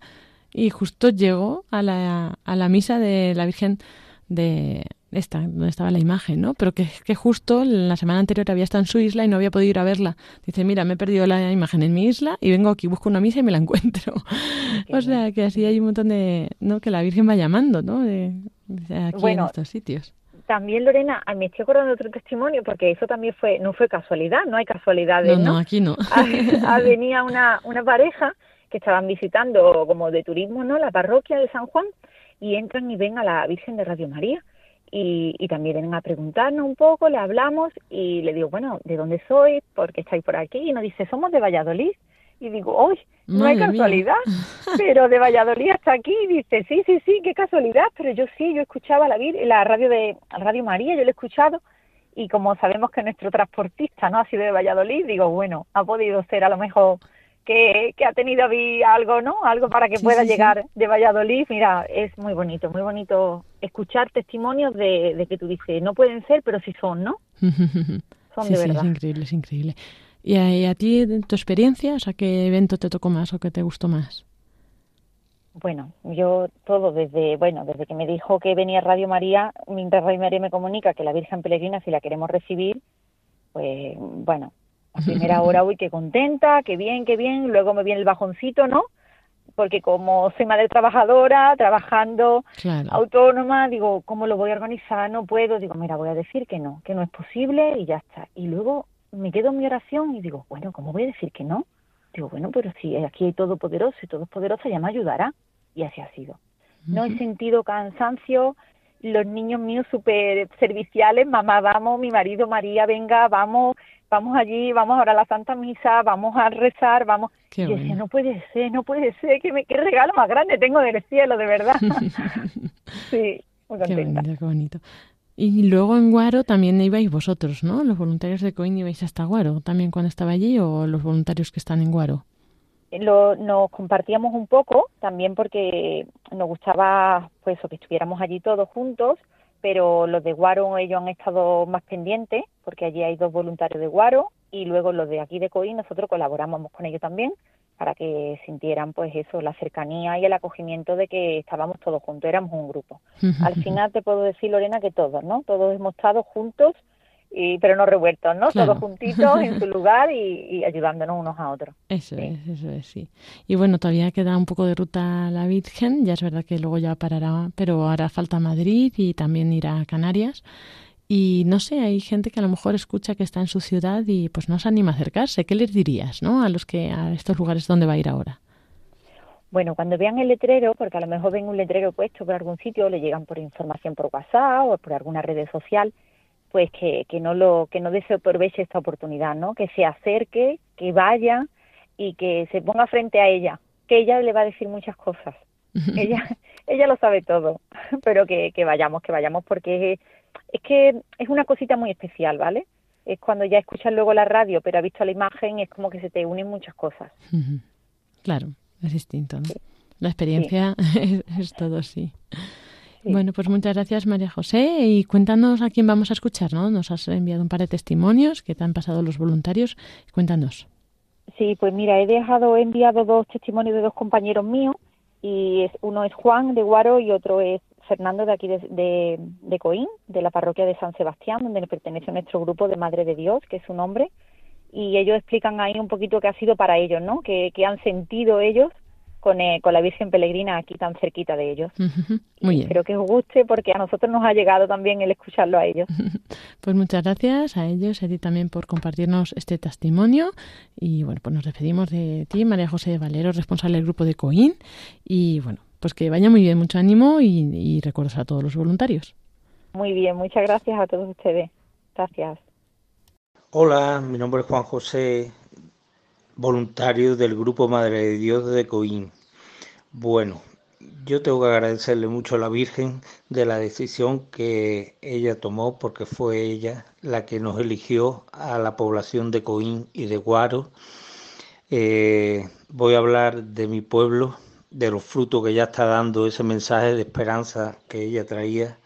y justo llegó a la, a la misa de la Virgen de esta, donde estaba la imagen, ¿no? Pero que, que justo la semana anterior había estado en su isla y no había podido ir a verla. Dice, mira, me he perdido la imagen en mi isla y vengo aquí, busco una misa y me la encuentro. Qué o sea, bien. Que así hay un montón de... ¿no? Que la Virgen va llamando, ¿no? De, de aquí, bueno, en estos sitios. También, Lorena, me estoy acordando de otro testimonio, porque eso también fue... No fue casualidad, no hay casualidades, ¿no? No, no, aquí no. A, a venía una, una pareja que estaban visitando como de turismo, ¿no? La parroquia de San Juan, y entran y ven a la Virgen de Radio María. Y, y también vienen a preguntarnos un poco, le hablamos y le digo, bueno, ¿de dónde sois? ¿Por qué estáis por aquí? Y nos dice, somos de Valladolid. Y digo, ¡uy! No hay casualidad, pero de Valladolid hasta aquí. Y dice, sí, sí, sí, qué casualidad, pero yo sí, yo escuchaba la, la radio de Radio María, yo la he escuchado. Y como sabemos que nuestro transportista no ha sido de Valladolid, digo, bueno, ha podido ser a lo mejor... Que, que ha tenido algo, ¿no? Algo para que sí, pueda sí, llegar sí. de Valladolid. Mira, es muy bonito, muy bonito escuchar testimonios de, de que tú dices, no pueden ser, pero sí son, ¿no? Son sí, de sí, verdad. Es increíble, es increíble. ¿Y a, y a ti, en tu experiencia, o sea, qué evento te tocó más o qué te gustó más? Bueno, yo todo desde, bueno, desde que me dijo que venía Radio María, mientras Radio María me comunica que la Virgen Peregrina, si la queremos recibir, pues, bueno... La primera hora, uy, qué contenta, qué bien, qué bien. Luego me viene el bajoncito, ¿no? Porque como soy madre trabajadora, trabajando, claro. autónoma, digo, ¿cómo lo voy a organizar? No puedo. Digo, mira, voy a decir que no, que no es posible y ya está. Y luego me quedo en mi oración y digo, bueno, ¿cómo voy a decir que no? Digo, bueno, pero si aquí hay todopoderoso y todopoderosa, ya me ayudará. Y así ha sido. Uh-huh. No he sentido cansancio. Los niños míos súper serviciales, mamá, vamos, mi marido, María, venga, vamos, vamos allí, vamos ahora a la Santa Misa, vamos a rezar, vamos. Qué y yo decía, no puede ser, no puede ser, qué, me, qué regalo más grande tengo del cielo, de verdad. Sí, muy contenta. Qué bonito, qué bonito. Y luego en Guaro también ibais vosotros, ¿no? Los voluntarios de Coín ibais hasta Guaro, ¿también cuando estaba allí o los voluntarios que están en Guaro? Lo, nos compartíamos un poco también porque nos gustaba pues que estuviéramos allí todos juntos, pero los de Guaro ellos han estado más pendientes porque allí hay dos voluntarios de Guaro y luego los de aquí de Coín nosotros colaboramos con ellos también para que sintieran pues eso, la cercanía y el acogimiento de que estábamos todos juntos, éramos un grupo. Al final te puedo decir, Lorena, que todos, ¿no? Todos hemos estado juntos y pero no revueltos, ¿no? Claro. Todos juntitos en su lugar y, y ayudándonos unos a otros. Eso sí. es, eso es, sí. Y bueno, todavía queda un poco de ruta a la Virgen, ya es verdad que luego ya parará, pero hará falta Madrid y también ir a Canarias. Y no sé, hay gente que a lo mejor escucha que está en su ciudad y pues no se anima a acercarse. ¿Qué les dirías, no? A los que a estos lugares donde va a ir ahora. Bueno, cuando vean el letrero, porque a lo mejor ven un letrero puesto por algún sitio, le llegan por información por WhatsApp o por alguna red social, pues que, que no lo que no desaproveche esta oportunidad, ¿no? Que se acerque, que vaya y que se ponga frente a ella, que ella le va a decir muchas cosas. ella ella lo sabe todo, pero que, que vayamos, que vayamos porque es, es que es una cosita muy especial, ¿vale? Es cuando ya escuchas luego la radio, pero has visto la imagen, es como que se te unen muchas cosas. Claro, es distinto, ¿no? Sí. La experiencia sí. es, es todo, sí. Sí. Bueno, pues muchas gracias, María José, y cuéntanos a quién vamos a escuchar, ¿no? Nos has enviado un par de testimonios que te han pasado los voluntarios. Cuéntanos. Sí, pues mira, he dejado, he enviado dos testimonios de dos compañeros míos, y es, uno es Juan de Guaro y otro es Fernando de aquí de, de, de Coín, de la parroquia de San Sebastián, donde pertenece a nuestro grupo de Madre de Dios, que es su nombre, y ellos explican ahí un poquito qué ha sido para ellos, ¿no? Que, que han sentido ellos con, eh, con la Virgen Peregrina aquí tan cerquita de ellos. Uh-huh. Muy bien. Espero que os guste porque a nosotros nos ha llegado también el escucharlo a ellos. Pues muchas gracias a ellos, a ti también por compartirnos este testimonio y bueno, pues nos despedimos de ti, María José Valero, responsable del grupo de Coín, y bueno, pues que vaya muy bien, mucho ánimo y, y recuerdos a todos los voluntarios. Muy bien, muchas gracias a todos ustedes. Gracias. Hola, mi nombre es Juan José, voluntario del grupo Madre de Dios de Coín. Bueno, yo tengo que agradecerle mucho a la Virgen de la decisión que ella tomó, porque fue ella la que nos eligió a la población de Coín y de Guaro. Eh, voy a hablar de mi pueblo, de los frutos que ya está dando ese mensaje de esperanza que ella traía.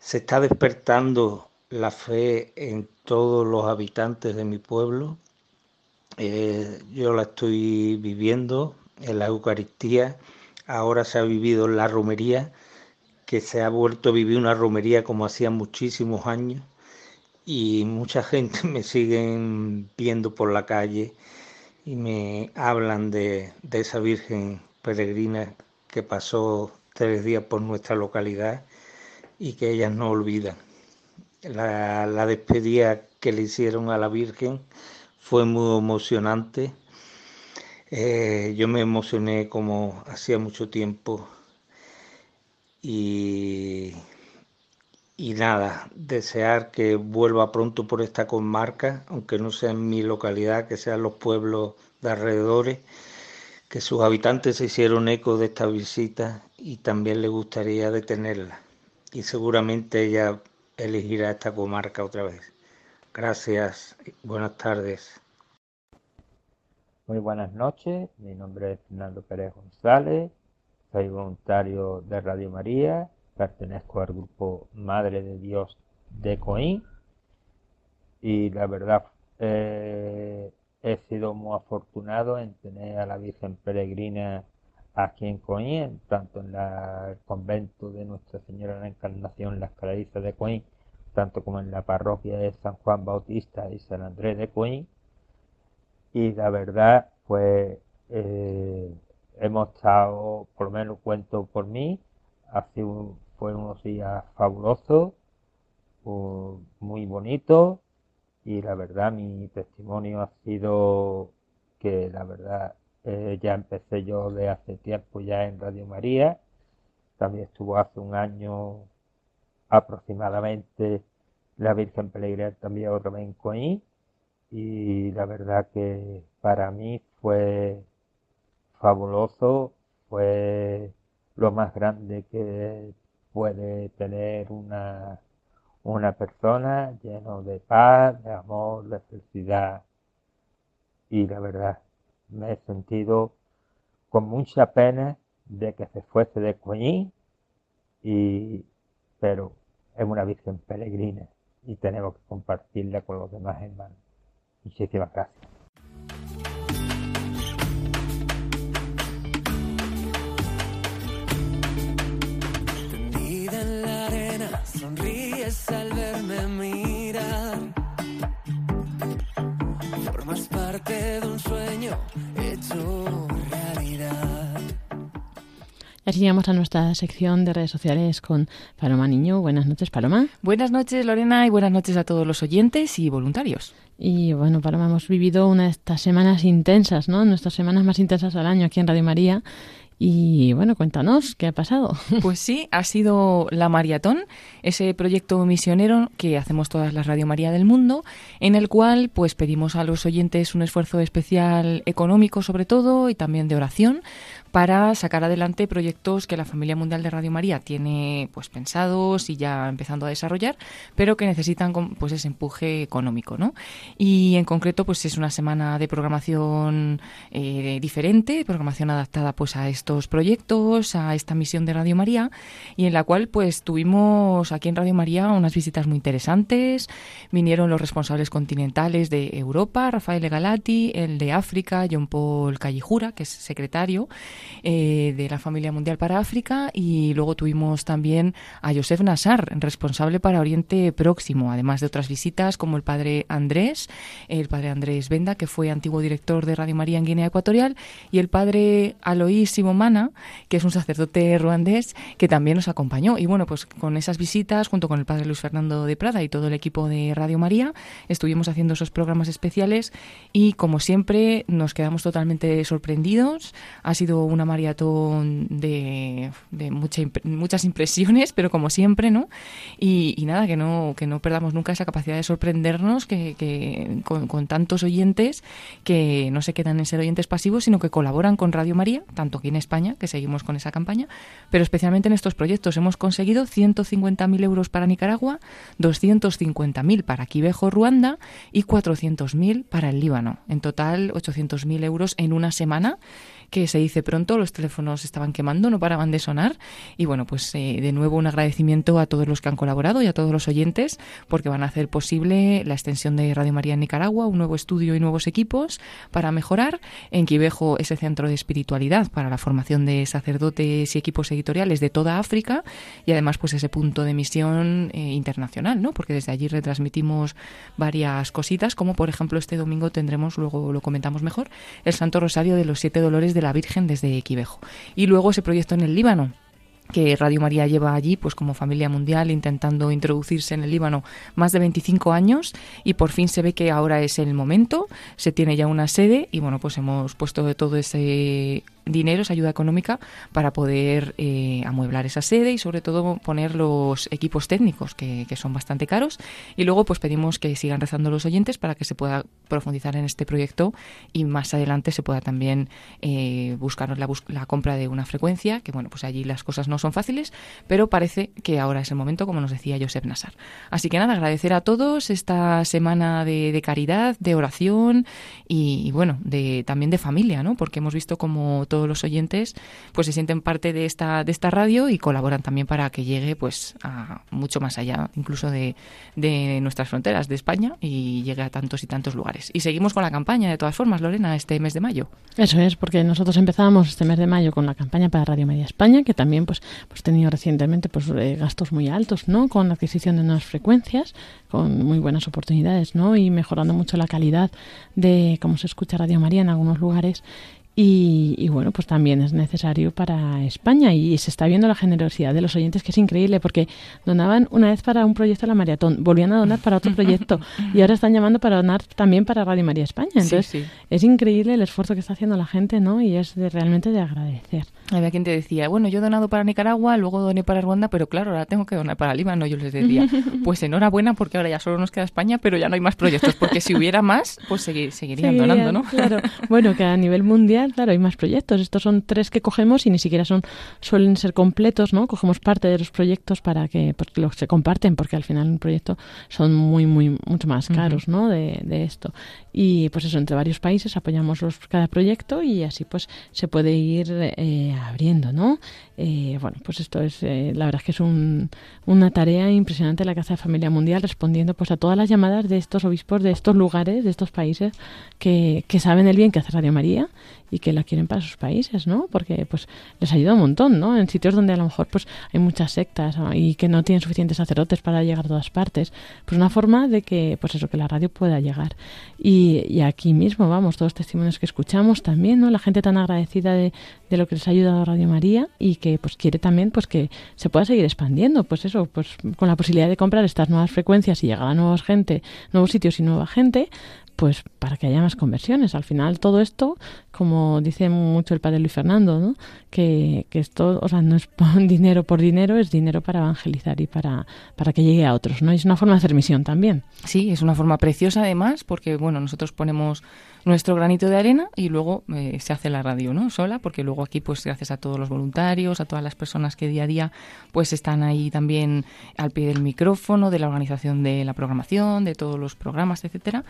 Se está despertando la fe en todos los habitantes de mi pueblo. Eh, yo la estoy viviendo en la Eucaristía, ahora se ha vivido en la romería, que se ha vuelto a vivir una romería como hacía muchísimos años, y mucha gente me siguen viendo por la calle y me hablan de, de esa Virgen Peregrina que pasó tres días por nuestra localidad y que ellas no olvidan. La, la despedida que le hicieron a la Virgen fue muy emocionante. Eh, yo me emocioné como hacía mucho tiempo. Y, y nada, desear que vuelva pronto por esta comarca, aunque no sea en mi localidad, que sean los pueblos de alrededores, que sus habitantes se hicieron eco de esta visita y también les gustaría detenerla. Y seguramente ella elegirá esta comarca otra vez. Gracias, buenas tardes. Muy buenas noches, mi nombre es Fernando Pérez González, soy voluntario de Radio María, pertenezco al grupo Madre de Dios de Coín y la verdad eh, he sido muy afortunado en tener a la Virgen Peregrina aquí en Coín, tanto en la, el convento de Nuestra Señora de la Encarnación, las Clarisas de Coín, tanto como en la parroquia de San Juan Bautista y San Andrés de Coín, y la verdad pues eh, hemos estado, por lo menos cuento por mí, hace un, fue unos días fabulosos, uh, muy bonitos, y la verdad mi testimonio ha sido que la verdad eh, ya empecé yo de hace tiempo ya en Radio María, también estuvo hace un año aproximadamente la Virgen Peregrina también otra vez en Coín, y la verdad que para mí fue fabuloso, fue lo más grande que puede tener una, una persona, lleno de paz, de amor, de felicidad, y la verdad me he sentido con mucha pena de que se fuese de Coín, y pero es una Virgen Peregrina y tenemos que compartirla con los demás hermanos. Muchísimas gracias. Tendida en la arena, sonríes al verme mirar. Formas parte de un sueño hecho realidad. Así llegamos a nuestra sección de redes sociales con Paloma Niño. Buenas noches, Paloma. Buenas noches, Lorena, y buenas noches a todos los oyentes y voluntarios. Y bueno, Paloma, hemos vivido una de estas semanas intensas, ¿no? Nuestras semanas más intensas al año aquí en Radio María. Y bueno, cuéntanos, ¿qué ha pasado? Pues sí, ha sido la Mariatón, ese proyecto misionero que hacemos todas las Radio María del mundo, en el cual pues pedimos a los oyentes un esfuerzo especial económico sobre todo y también de oración para sacar adelante proyectos que la Familia Mundial de Radio María tiene pues pensados y ya empezando a desarrollar, pero que necesitan pues ese empuje económico, ¿no? Y en concreto pues es una semana de programación eh, diferente, programación adaptada pues a esto estos proyectos, a esta misión de Radio María, y en la cual pues tuvimos aquí en Radio María unas visitas muy interesantes. Vinieron los responsables continentales de Europa, Rafael Galati, el de África, John Paul Callijura, que es secretario, eh, de la Familia Mundial para África, y luego tuvimos también a Josef Nassar, responsable para Oriente Próximo, además de otras visitas como el padre Andrés, el padre Andrés Benda, que fue antiguo director de Radio María en Guinea Ecuatorial, y el padre Aloís Simomana, que es un sacerdote ruandés, que también nos acompañó. Y bueno, pues con esas visitas, junto con el padre Luis Fernando de Prada y todo el equipo de Radio María, estuvimos haciendo esos programas especiales y, como siempre, nos quedamos totalmente sorprendidos. Ha sido una maratón de, de mucha, muchas impresiones, pero como siempre, ¿no? Y, y nada, que no, que no perdamos nunca esa capacidad de sorprendernos que, que con, con tantos oyentes que no se quedan en ser oyentes pasivos, sino que colaboran con Radio María, tanto aquí en España, que seguimos con esa campaña, pero especialmente en estos proyectos. Hemos conseguido ciento cincuenta mil euros para Nicaragua, doscientos cincuenta mil para Kibeho, Ruanda, y cuatrocientos mil para el Líbano. En total, ochocientos mil euros en una semana, que se dice pronto. Los teléfonos estaban quemando, no paraban de sonar. Y bueno, pues eh, de nuevo un agradecimiento a todos los que han colaborado y a todos los oyentes, porque van a hacer posible la extensión de Radio María en Nicaragua, un nuevo estudio y nuevos equipos para mejorar. En Kibeho, ese centro de espiritualidad para la formación de sacerdotes y equipos editoriales de toda África, y además pues ese punto de misión eh, internacional, ¿no? Porque desde allí retransmitimos varias cositas, como por ejemplo este domingo tendremos, luego lo comentamos mejor, el Santo Rosario de los Siete Dolores de de la Virgen desde Kibeho. Y luego ese proyecto en el Líbano, que Radio María lleva allí, pues como Familia Mundial, intentando introducirse en el Líbano más de veinticinco años, y por fin se ve que ahora es el momento. Se tiene ya una sede y bueno, pues hemos puesto todo ese dinero, esa ayuda económica, para poder eh, amueblar esa sede y sobre todo poner los equipos técnicos, que, que son bastante caros. Y luego pues pedimos que sigan rezando los oyentes para que se pueda profundizar en este proyecto y más adelante se pueda también eh, buscar la, bus- la compra de una frecuencia, que bueno, pues allí las cosas no son fáciles, pero parece que ahora es el momento, como nos decía Josef Nassar. Así que nada, agradecer a todos esta semana de, de caridad, de oración y, y bueno, de también de familia, ¿no? Porque hemos visto como todo todos los oyentes pues se sienten parte de esta de esta radio y colaboran también para que llegue pues a mucho más allá, incluso de, de nuestras fronteras de España, y llegue a tantos y tantos lugares. Y seguimos con la campaña, de todas formas, Lorena, este mes de mayo. Eso es, porque nosotros empezábamos este mes de mayo con la campaña para Radio María España, que también pues pues tenido recientemente pues eh, gastos muy altos, ¿no? Con la adquisición de nuevas frecuencias, con muy buenas oportunidades, ¿no? Y mejorando mucho la calidad de cómo se escucha Radio María en algunos lugares. Y, y bueno, pues también es necesario para España, y se está viendo la generosidad de los oyentes, que es increíble, porque donaban una vez para un proyecto de la Mariatón, volvían a donar para otro proyecto y ahora están llamando para donar también para Radio María España. Entonces sí, sí. Es increíble el esfuerzo que está haciendo la gente, ¿no? Y es de, realmente de agradecer. Había quien te decía, bueno, yo he donado para Nicaragua, luego doné para Ruanda, pero claro, ahora tengo que donar para Líbano. Yo les decía, pues enhorabuena, porque ahora ya solo nos queda España, pero ya no hay más proyectos, porque si hubiera más, pues seguir, seguirían, seguirían donando, ¿no? Claro. Bueno, que a nivel mundial, claro, hay más proyectos. Estos son tres que cogemos y ni siquiera son suelen ser completos, ¿no? Cogemos parte de los proyectos para que los se comparten, porque al final un proyecto son muy, muy, mucho más caros, ¿no? De, de esto. Y pues eso, entre varios países apoyamos los, cada proyecto, y así pues se puede ir eh, abriendo, ¿no? Eh, bueno, pues esto es, eh, la verdad es que es un, una tarea impresionante la que hace la Familia Mundial, respondiendo pues a todas las llamadas de estos obispos, de estos lugares, de estos países, que, que saben el bien que hace Radio María y que la quieren para sus países, ¿no? Porque pues les ayuda un montón, ¿no? En sitios donde a lo mejor pues hay muchas sectas, ¿no? Y que no tienen suficientes sacerdotes para llegar a todas partes. Pues una forma de que, pues eso, que la radio pueda llegar. Y, y aquí mismo, vamos, todos los testimonios que escuchamos también, ¿no? La gente tan agradecida de, de lo que les ha ayudado Radio María, y que pues quiere también pues que se pueda seguir expandiendo, pues eso, pues con la posibilidad de comprar estas nuevas frecuencias y llegar a nuevos gente, nuevos sitios y nueva gente, pues para que haya más conversiones. Al final todo esto, como dice mucho el padre Luis Fernando, ¿no? Que, que esto, o sea, no es dinero por dinero, es dinero para evangelizar y para, para que llegue a otros, ¿no? Y es una forma de hacer misión también. Sí, es una forma preciosa además, porque bueno, nosotros ponemos nuestro granito de arena y luego eh, se hace la radio, ¿no? Sola, porque luego aquí pues gracias a todos los voluntarios, a todas las personas que día a día pues están ahí también al pie del micrófono, de la organización de la programación, de todos los programas, etcétera.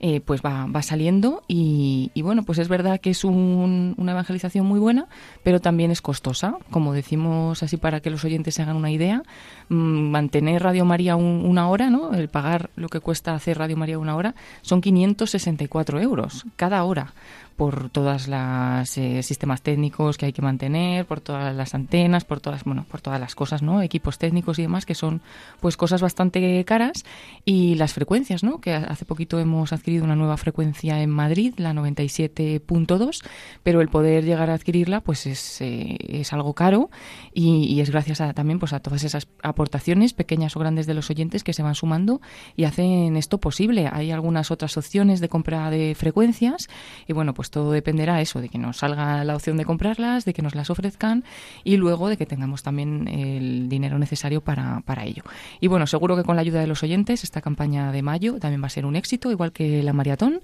Eh, pues va, va saliendo y, y bueno, pues es verdad que es un, una evangelización muy buena, pero también es costosa, como decimos así para que los oyentes se hagan una idea. Mmm, mantener Radio María un, una hora, ¿no? El pagar lo que cuesta hacer Radio María una hora son quinientos sesenta y cuatro euros cada hora. por todas las eh, sistemas técnicos que hay que mantener, por todas las antenas, por todas, bueno, por todas las cosas, ¿no? Equipos técnicos y demás, que son pues cosas bastante caras, y las frecuencias, ¿no? Que hace poquito hemos adquirido una nueva frecuencia en Madrid, la noventa y siete punto dos, pero el poder llegar a adquirirla pues es, eh, es algo caro, y, y es gracias a, también pues a todas esas aportaciones, pequeñas o grandes, de los oyentes que se van sumando y hacen esto posible. Hay algunas otras opciones de compra de frecuencias y bueno, pues Pues todo dependerá eso, de que nos salga la opción de comprarlas, de que nos las ofrezcan y luego de que tengamos también el dinero necesario para, para ello. Y bueno, seguro que con la ayuda de los oyentes esta campaña de mayo también va a ser un éxito, igual que la maratón.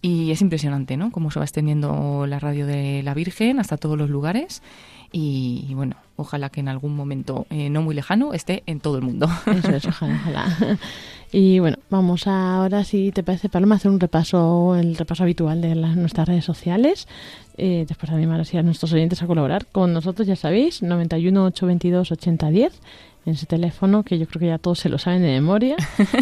Y es impresionante, ¿no?, cómo se va extendiendo la radio de la Virgen hasta todos los lugares. Y, y bueno, ojalá que en algún momento eh, no muy lejano esté en todo el mundo. Eso es, ojalá, ojalá. Y bueno, vamos ahora, si te parece, Paloma, a hacer un repaso, el repaso habitual de las, nuestras redes sociales. Eh, después animar así a nuestros oyentes a colaborar con nosotros, ya sabéis, noventa y uno, ochocientos veintidós, ochenta diez. En ese teléfono, que yo creo que ya todos se lo saben de memoria,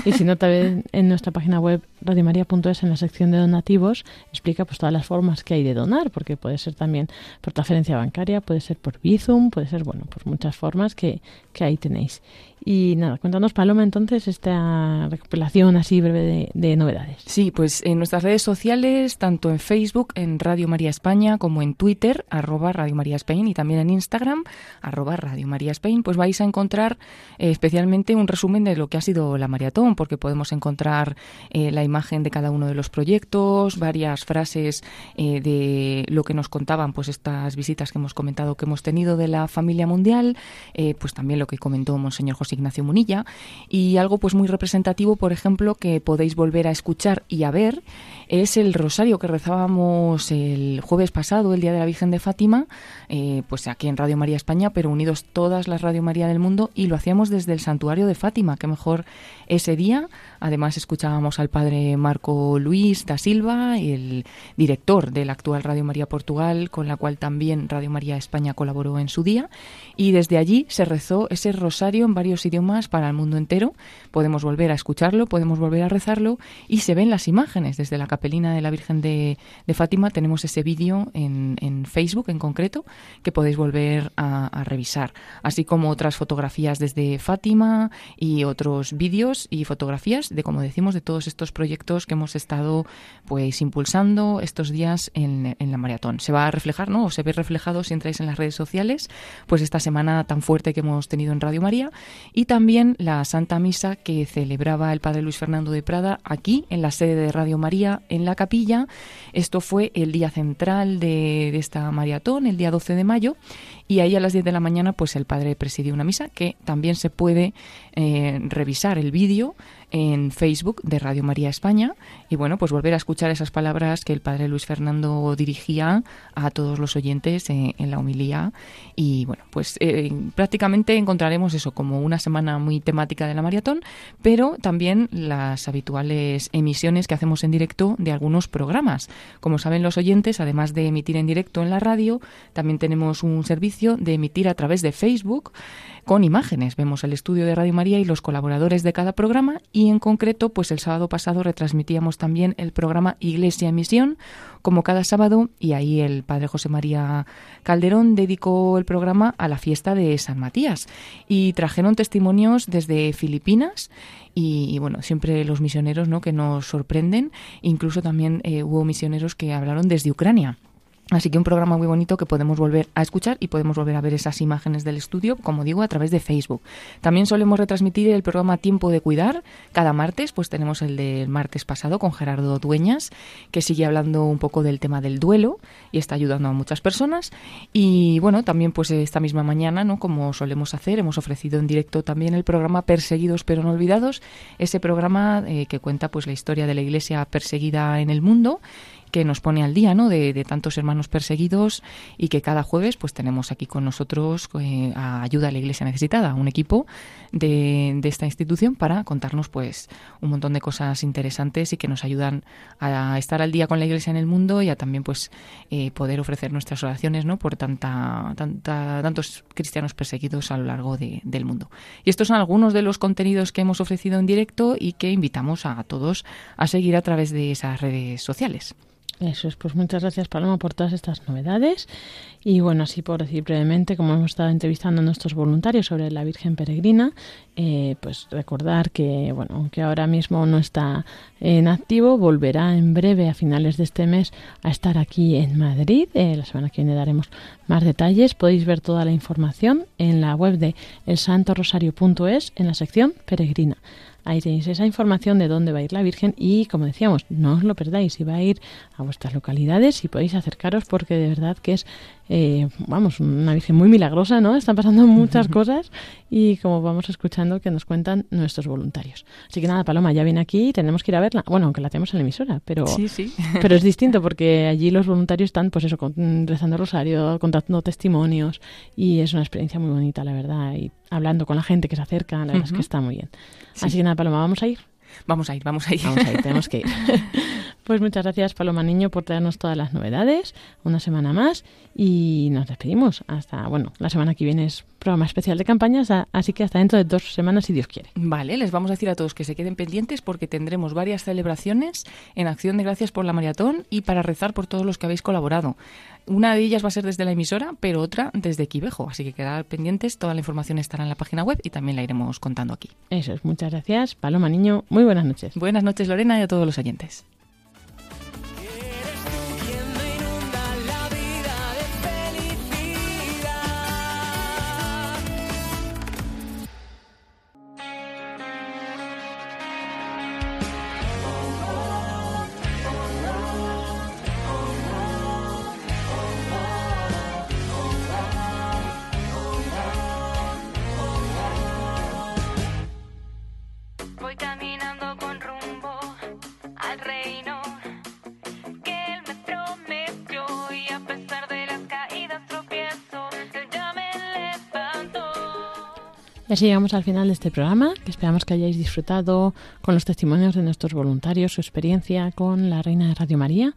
y si no, también en nuestra página web radio maria punto es, en la sección de donativos, explica pues todas las formas que hay de donar, porque puede ser también por transferencia bancaria, puede ser por Bizum, puede ser, bueno, por muchas formas que, que ahí tenéis. Y nada, cuéntanos, Paloma, entonces, esta recopilación así breve de, de novedades. Sí, pues en nuestras redes sociales, tanto en Facebook, en Radio María España, como en Twitter, arroba Radio María Spain, y también en Instagram, arroba Radio María Spain, pues vais a encontrar eh, especialmente un resumen de lo que ha sido la maratón, porque podemos encontrar eh, la imagen de cada uno de los proyectos, varias frases eh, de lo que nos contaban, pues estas visitas que hemos comentado que hemos tenido de la Familia Mundial, eh, pues también lo que comentó Monseñor José Ignacio Munilla, y algo pues muy representativo, por ejemplo, que podéis volver a escuchar y a ver, es el rosario que rezábamos el jueves pasado, el Día de la Virgen de Fátima, eh, pues aquí en Radio María España, pero unidos todas las Radio María del mundo, y lo hacíamos desde el Santuario de Fátima, que mejor ese día. Además escuchábamos al padre Marco Luis da Silva, el director de la actual Radio María Portugal, con la cual también Radio María España colaboró en su día, y desde allí se rezó ese rosario en varios idiomas para el mundo entero. Podemos volver a escucharlo, podemos volver a rezarlo, y se ven las imágenes desde la capelina de la Virgen de, de Fátima. Tenemos ese vídeo en, en Facebook en concreto, que podéis volver a, a revisar, así como otras fotografías desde Fátima y otros vídeos y fotografías de, como decimos, de todos estos proyectos que hemos estado pues impulsando estos días en, en la maratón. Se va a reflejar, ¿no?, o se ve reflejado si entráis en las redes sociales, pues esta semana tan fuerte que hemos tenido en Radio María. Y también la Santa Misa que celebraba el Padre Luis Fernando de Prada aquí, en la sede de Radio María, en la capilla. Esto fue el día central de, de esta maratón, el día doce de mayo, y ahí a las diez de la mañana pues el Padre presidió una misa que también se puede eh, revisar el vídeo en Facebook de Radio María España, y bueno, pues volver a escuchar esas palabras que el Padre Luis Fernando dirigía a todos los oyentes en, en la homilía. Y bueno, pues eh, prácticamente encontraremos eso, como una semana muy temática de la maratón, pero también las habituales emisiones que hacemos en directo de algunos programas. Como saben los oyentes, además de emitir en directo en la radio, también tenemos un servicio de emitir a través de Facebook con imágenes. Vemos el estudio de Radio María y los colaboradores de cada programa. Y en concreto, pues el sábado pasado retransmitíamos también el programa Iglesia en Misión, como cada sábado, y ahí el padre José María Calderón dedicó el programa a la fiesta de San Matías. Y trajeron testimonios desde Filipinas, y, y bueno, siempre los misioneros, ¿no?, que nos sorprenden. Incluso también eh, hubo misioneros que hablaron desde Ucrania. Así que un programa muy bonito que podemos volver a escuchar y podemos volver a ver esas imágenes del estudio, como digo, a través de Facebook. También solemos retransmitir el programa Tiempo de Cuidar cada martes, pues tenemos el del martes pasado con Gerardo Dueñas, que sigue hablando un poco del tema del duelo y está ayudando a muchas personas. Y bueno, también pues esta misma mañana, ¿no?, como solemos hacer, hemos ofrecido en directo también el programa Perseguidos pero no olvidados, ese programa eh, que cuenta pues la historia de la Iglesia perseguida en el mundo, que nos pone al día, ¿no?, de, de tantos hermanos perseguidos, y que cada jueves pues tenemos aquí con nosotros eh, a Ayuda a la Iglesia Necesitada, un equipo de, de esta institución, para contarnos pues un montón de cosas interesantes y que nos ayudan a estar al día con la Iglesia en el mundo, y a también pues eh, poder ofrecer nuestras oraciones, ¿no?, por tanta, tanta tantos cristianos perseguidos a lo largo de, del mundo. Y estos son algunos de los contenidos que hemos ofrecido en directo y que invitamos a todos a seguir a través de esas redes sociales. Eso es, pues muchas gracias, Paloma, por todas estas novedades. Y bueno, así por decir brevemente, como hemos estado entrevistando a nuestros voluntarios sobre la Virgen Peregrina, eh, pues recordar que, bueno, aunque ahora mismo no está en activo, volverá en breve a finales de este mes a estar aquí en Madrid. Eh, la semana que viene daremos más detalles. Podéis ver toda la información en la web de el santo rosario punto es en la sección Peregrina. Ahí tenéis esa información de dónde va a ir la Virgen y, como decíamos, no os lo perdáis. Si va a ir a vuestras localidades y podéis acercaros, porque de verdad que es, eh, vamos, una Virgen muy milagrosa, ¿no? Están pasando muchas cosas y como vamos escuchando que nos cuentan nuestros voluntarios. Así que nada, Paloma, ya viene aquí y tenemos que ir a verla. Bueno, aunque la tenemos en la emisora, pero, sí, sí. pero es distinto porque allí los voluntarios están, pues eso, con, rezando el rosario, contando testimonios y es una experiencia muy bonita, la verdad, y hablando con la gente que se acerca, la verdad es que está muy bien. Sí. Así que nada, Paloma, ¿vamos a ir? Vamos a ir, vamos a ir. Vamos a ir, tenemos que ir. Pues muchas gracias, Paloma Niño, por traernos todas las novedades, una semana más, y nos despedimos. Hasta, bueno, la semana que viene es programa especial de campañas, así que hasta dentro de dos semanas, si Dios quiere. Vale, les vamos a decir a todos que se queden pendientes porque tendremos varias celebraciones en acción de gracias por la Mariatón y para rezar por todos los que habéis colaborado. Una de ellas va a ser desde la emisora, pero otra desde Kibeho, así que quedad pendientes, toda la información estará en la página web y también la iremos contando aquí. Eso es, muchas gracias, Paloma Niño, muy buenas noches. Buenas noches, Lorena, y a todos los oyentes. Y así llegamos al final de este programa, que esperamos que hayáis disfrutado con los testimonios de nuestros voluntarios, su experiencia con la Reina de Radio María,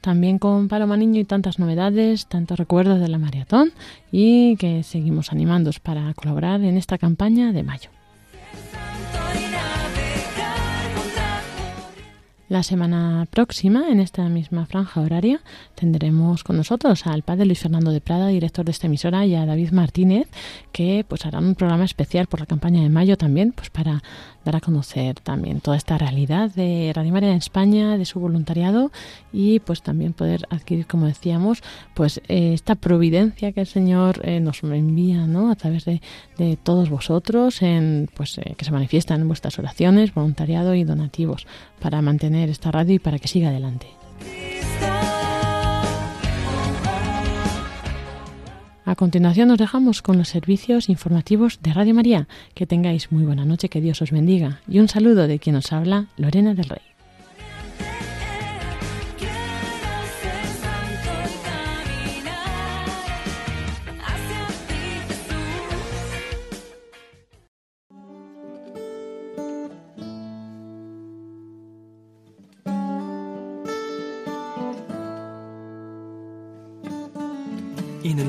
también con Paloma Niño y tantas novedades, tantos recuerdos de la Mariatón, y que seguimos animándoos para colaborar en esta campaña de mayo. La semana próxima, en esta misma franja horaria, tendremos con nosotros al Padre Luis Fernando de Prada, director de esta emisora, y a David Martínez, que pues harán un programa especial por la campaña de mayo también, pues para dar a conocer también toda esta realidad de Radio María en España, de su voluntariado, y pues también poder adquirir, como decíamos, pues eh, esta providencia que el Señor eh, nos envía, ¿no?, a través de, de todos vosotros, en pues eh, que se manifiestan en vuestras oraciones, voluntariado y donativos, para mantener esta radio y para que siga adelante. A continuación nos dejamos con los servicios informativos de Radio María. Que tengáis muy buena noche, que Dios os bendiga y un saludo de quien os habla, Lorena del Rey. In a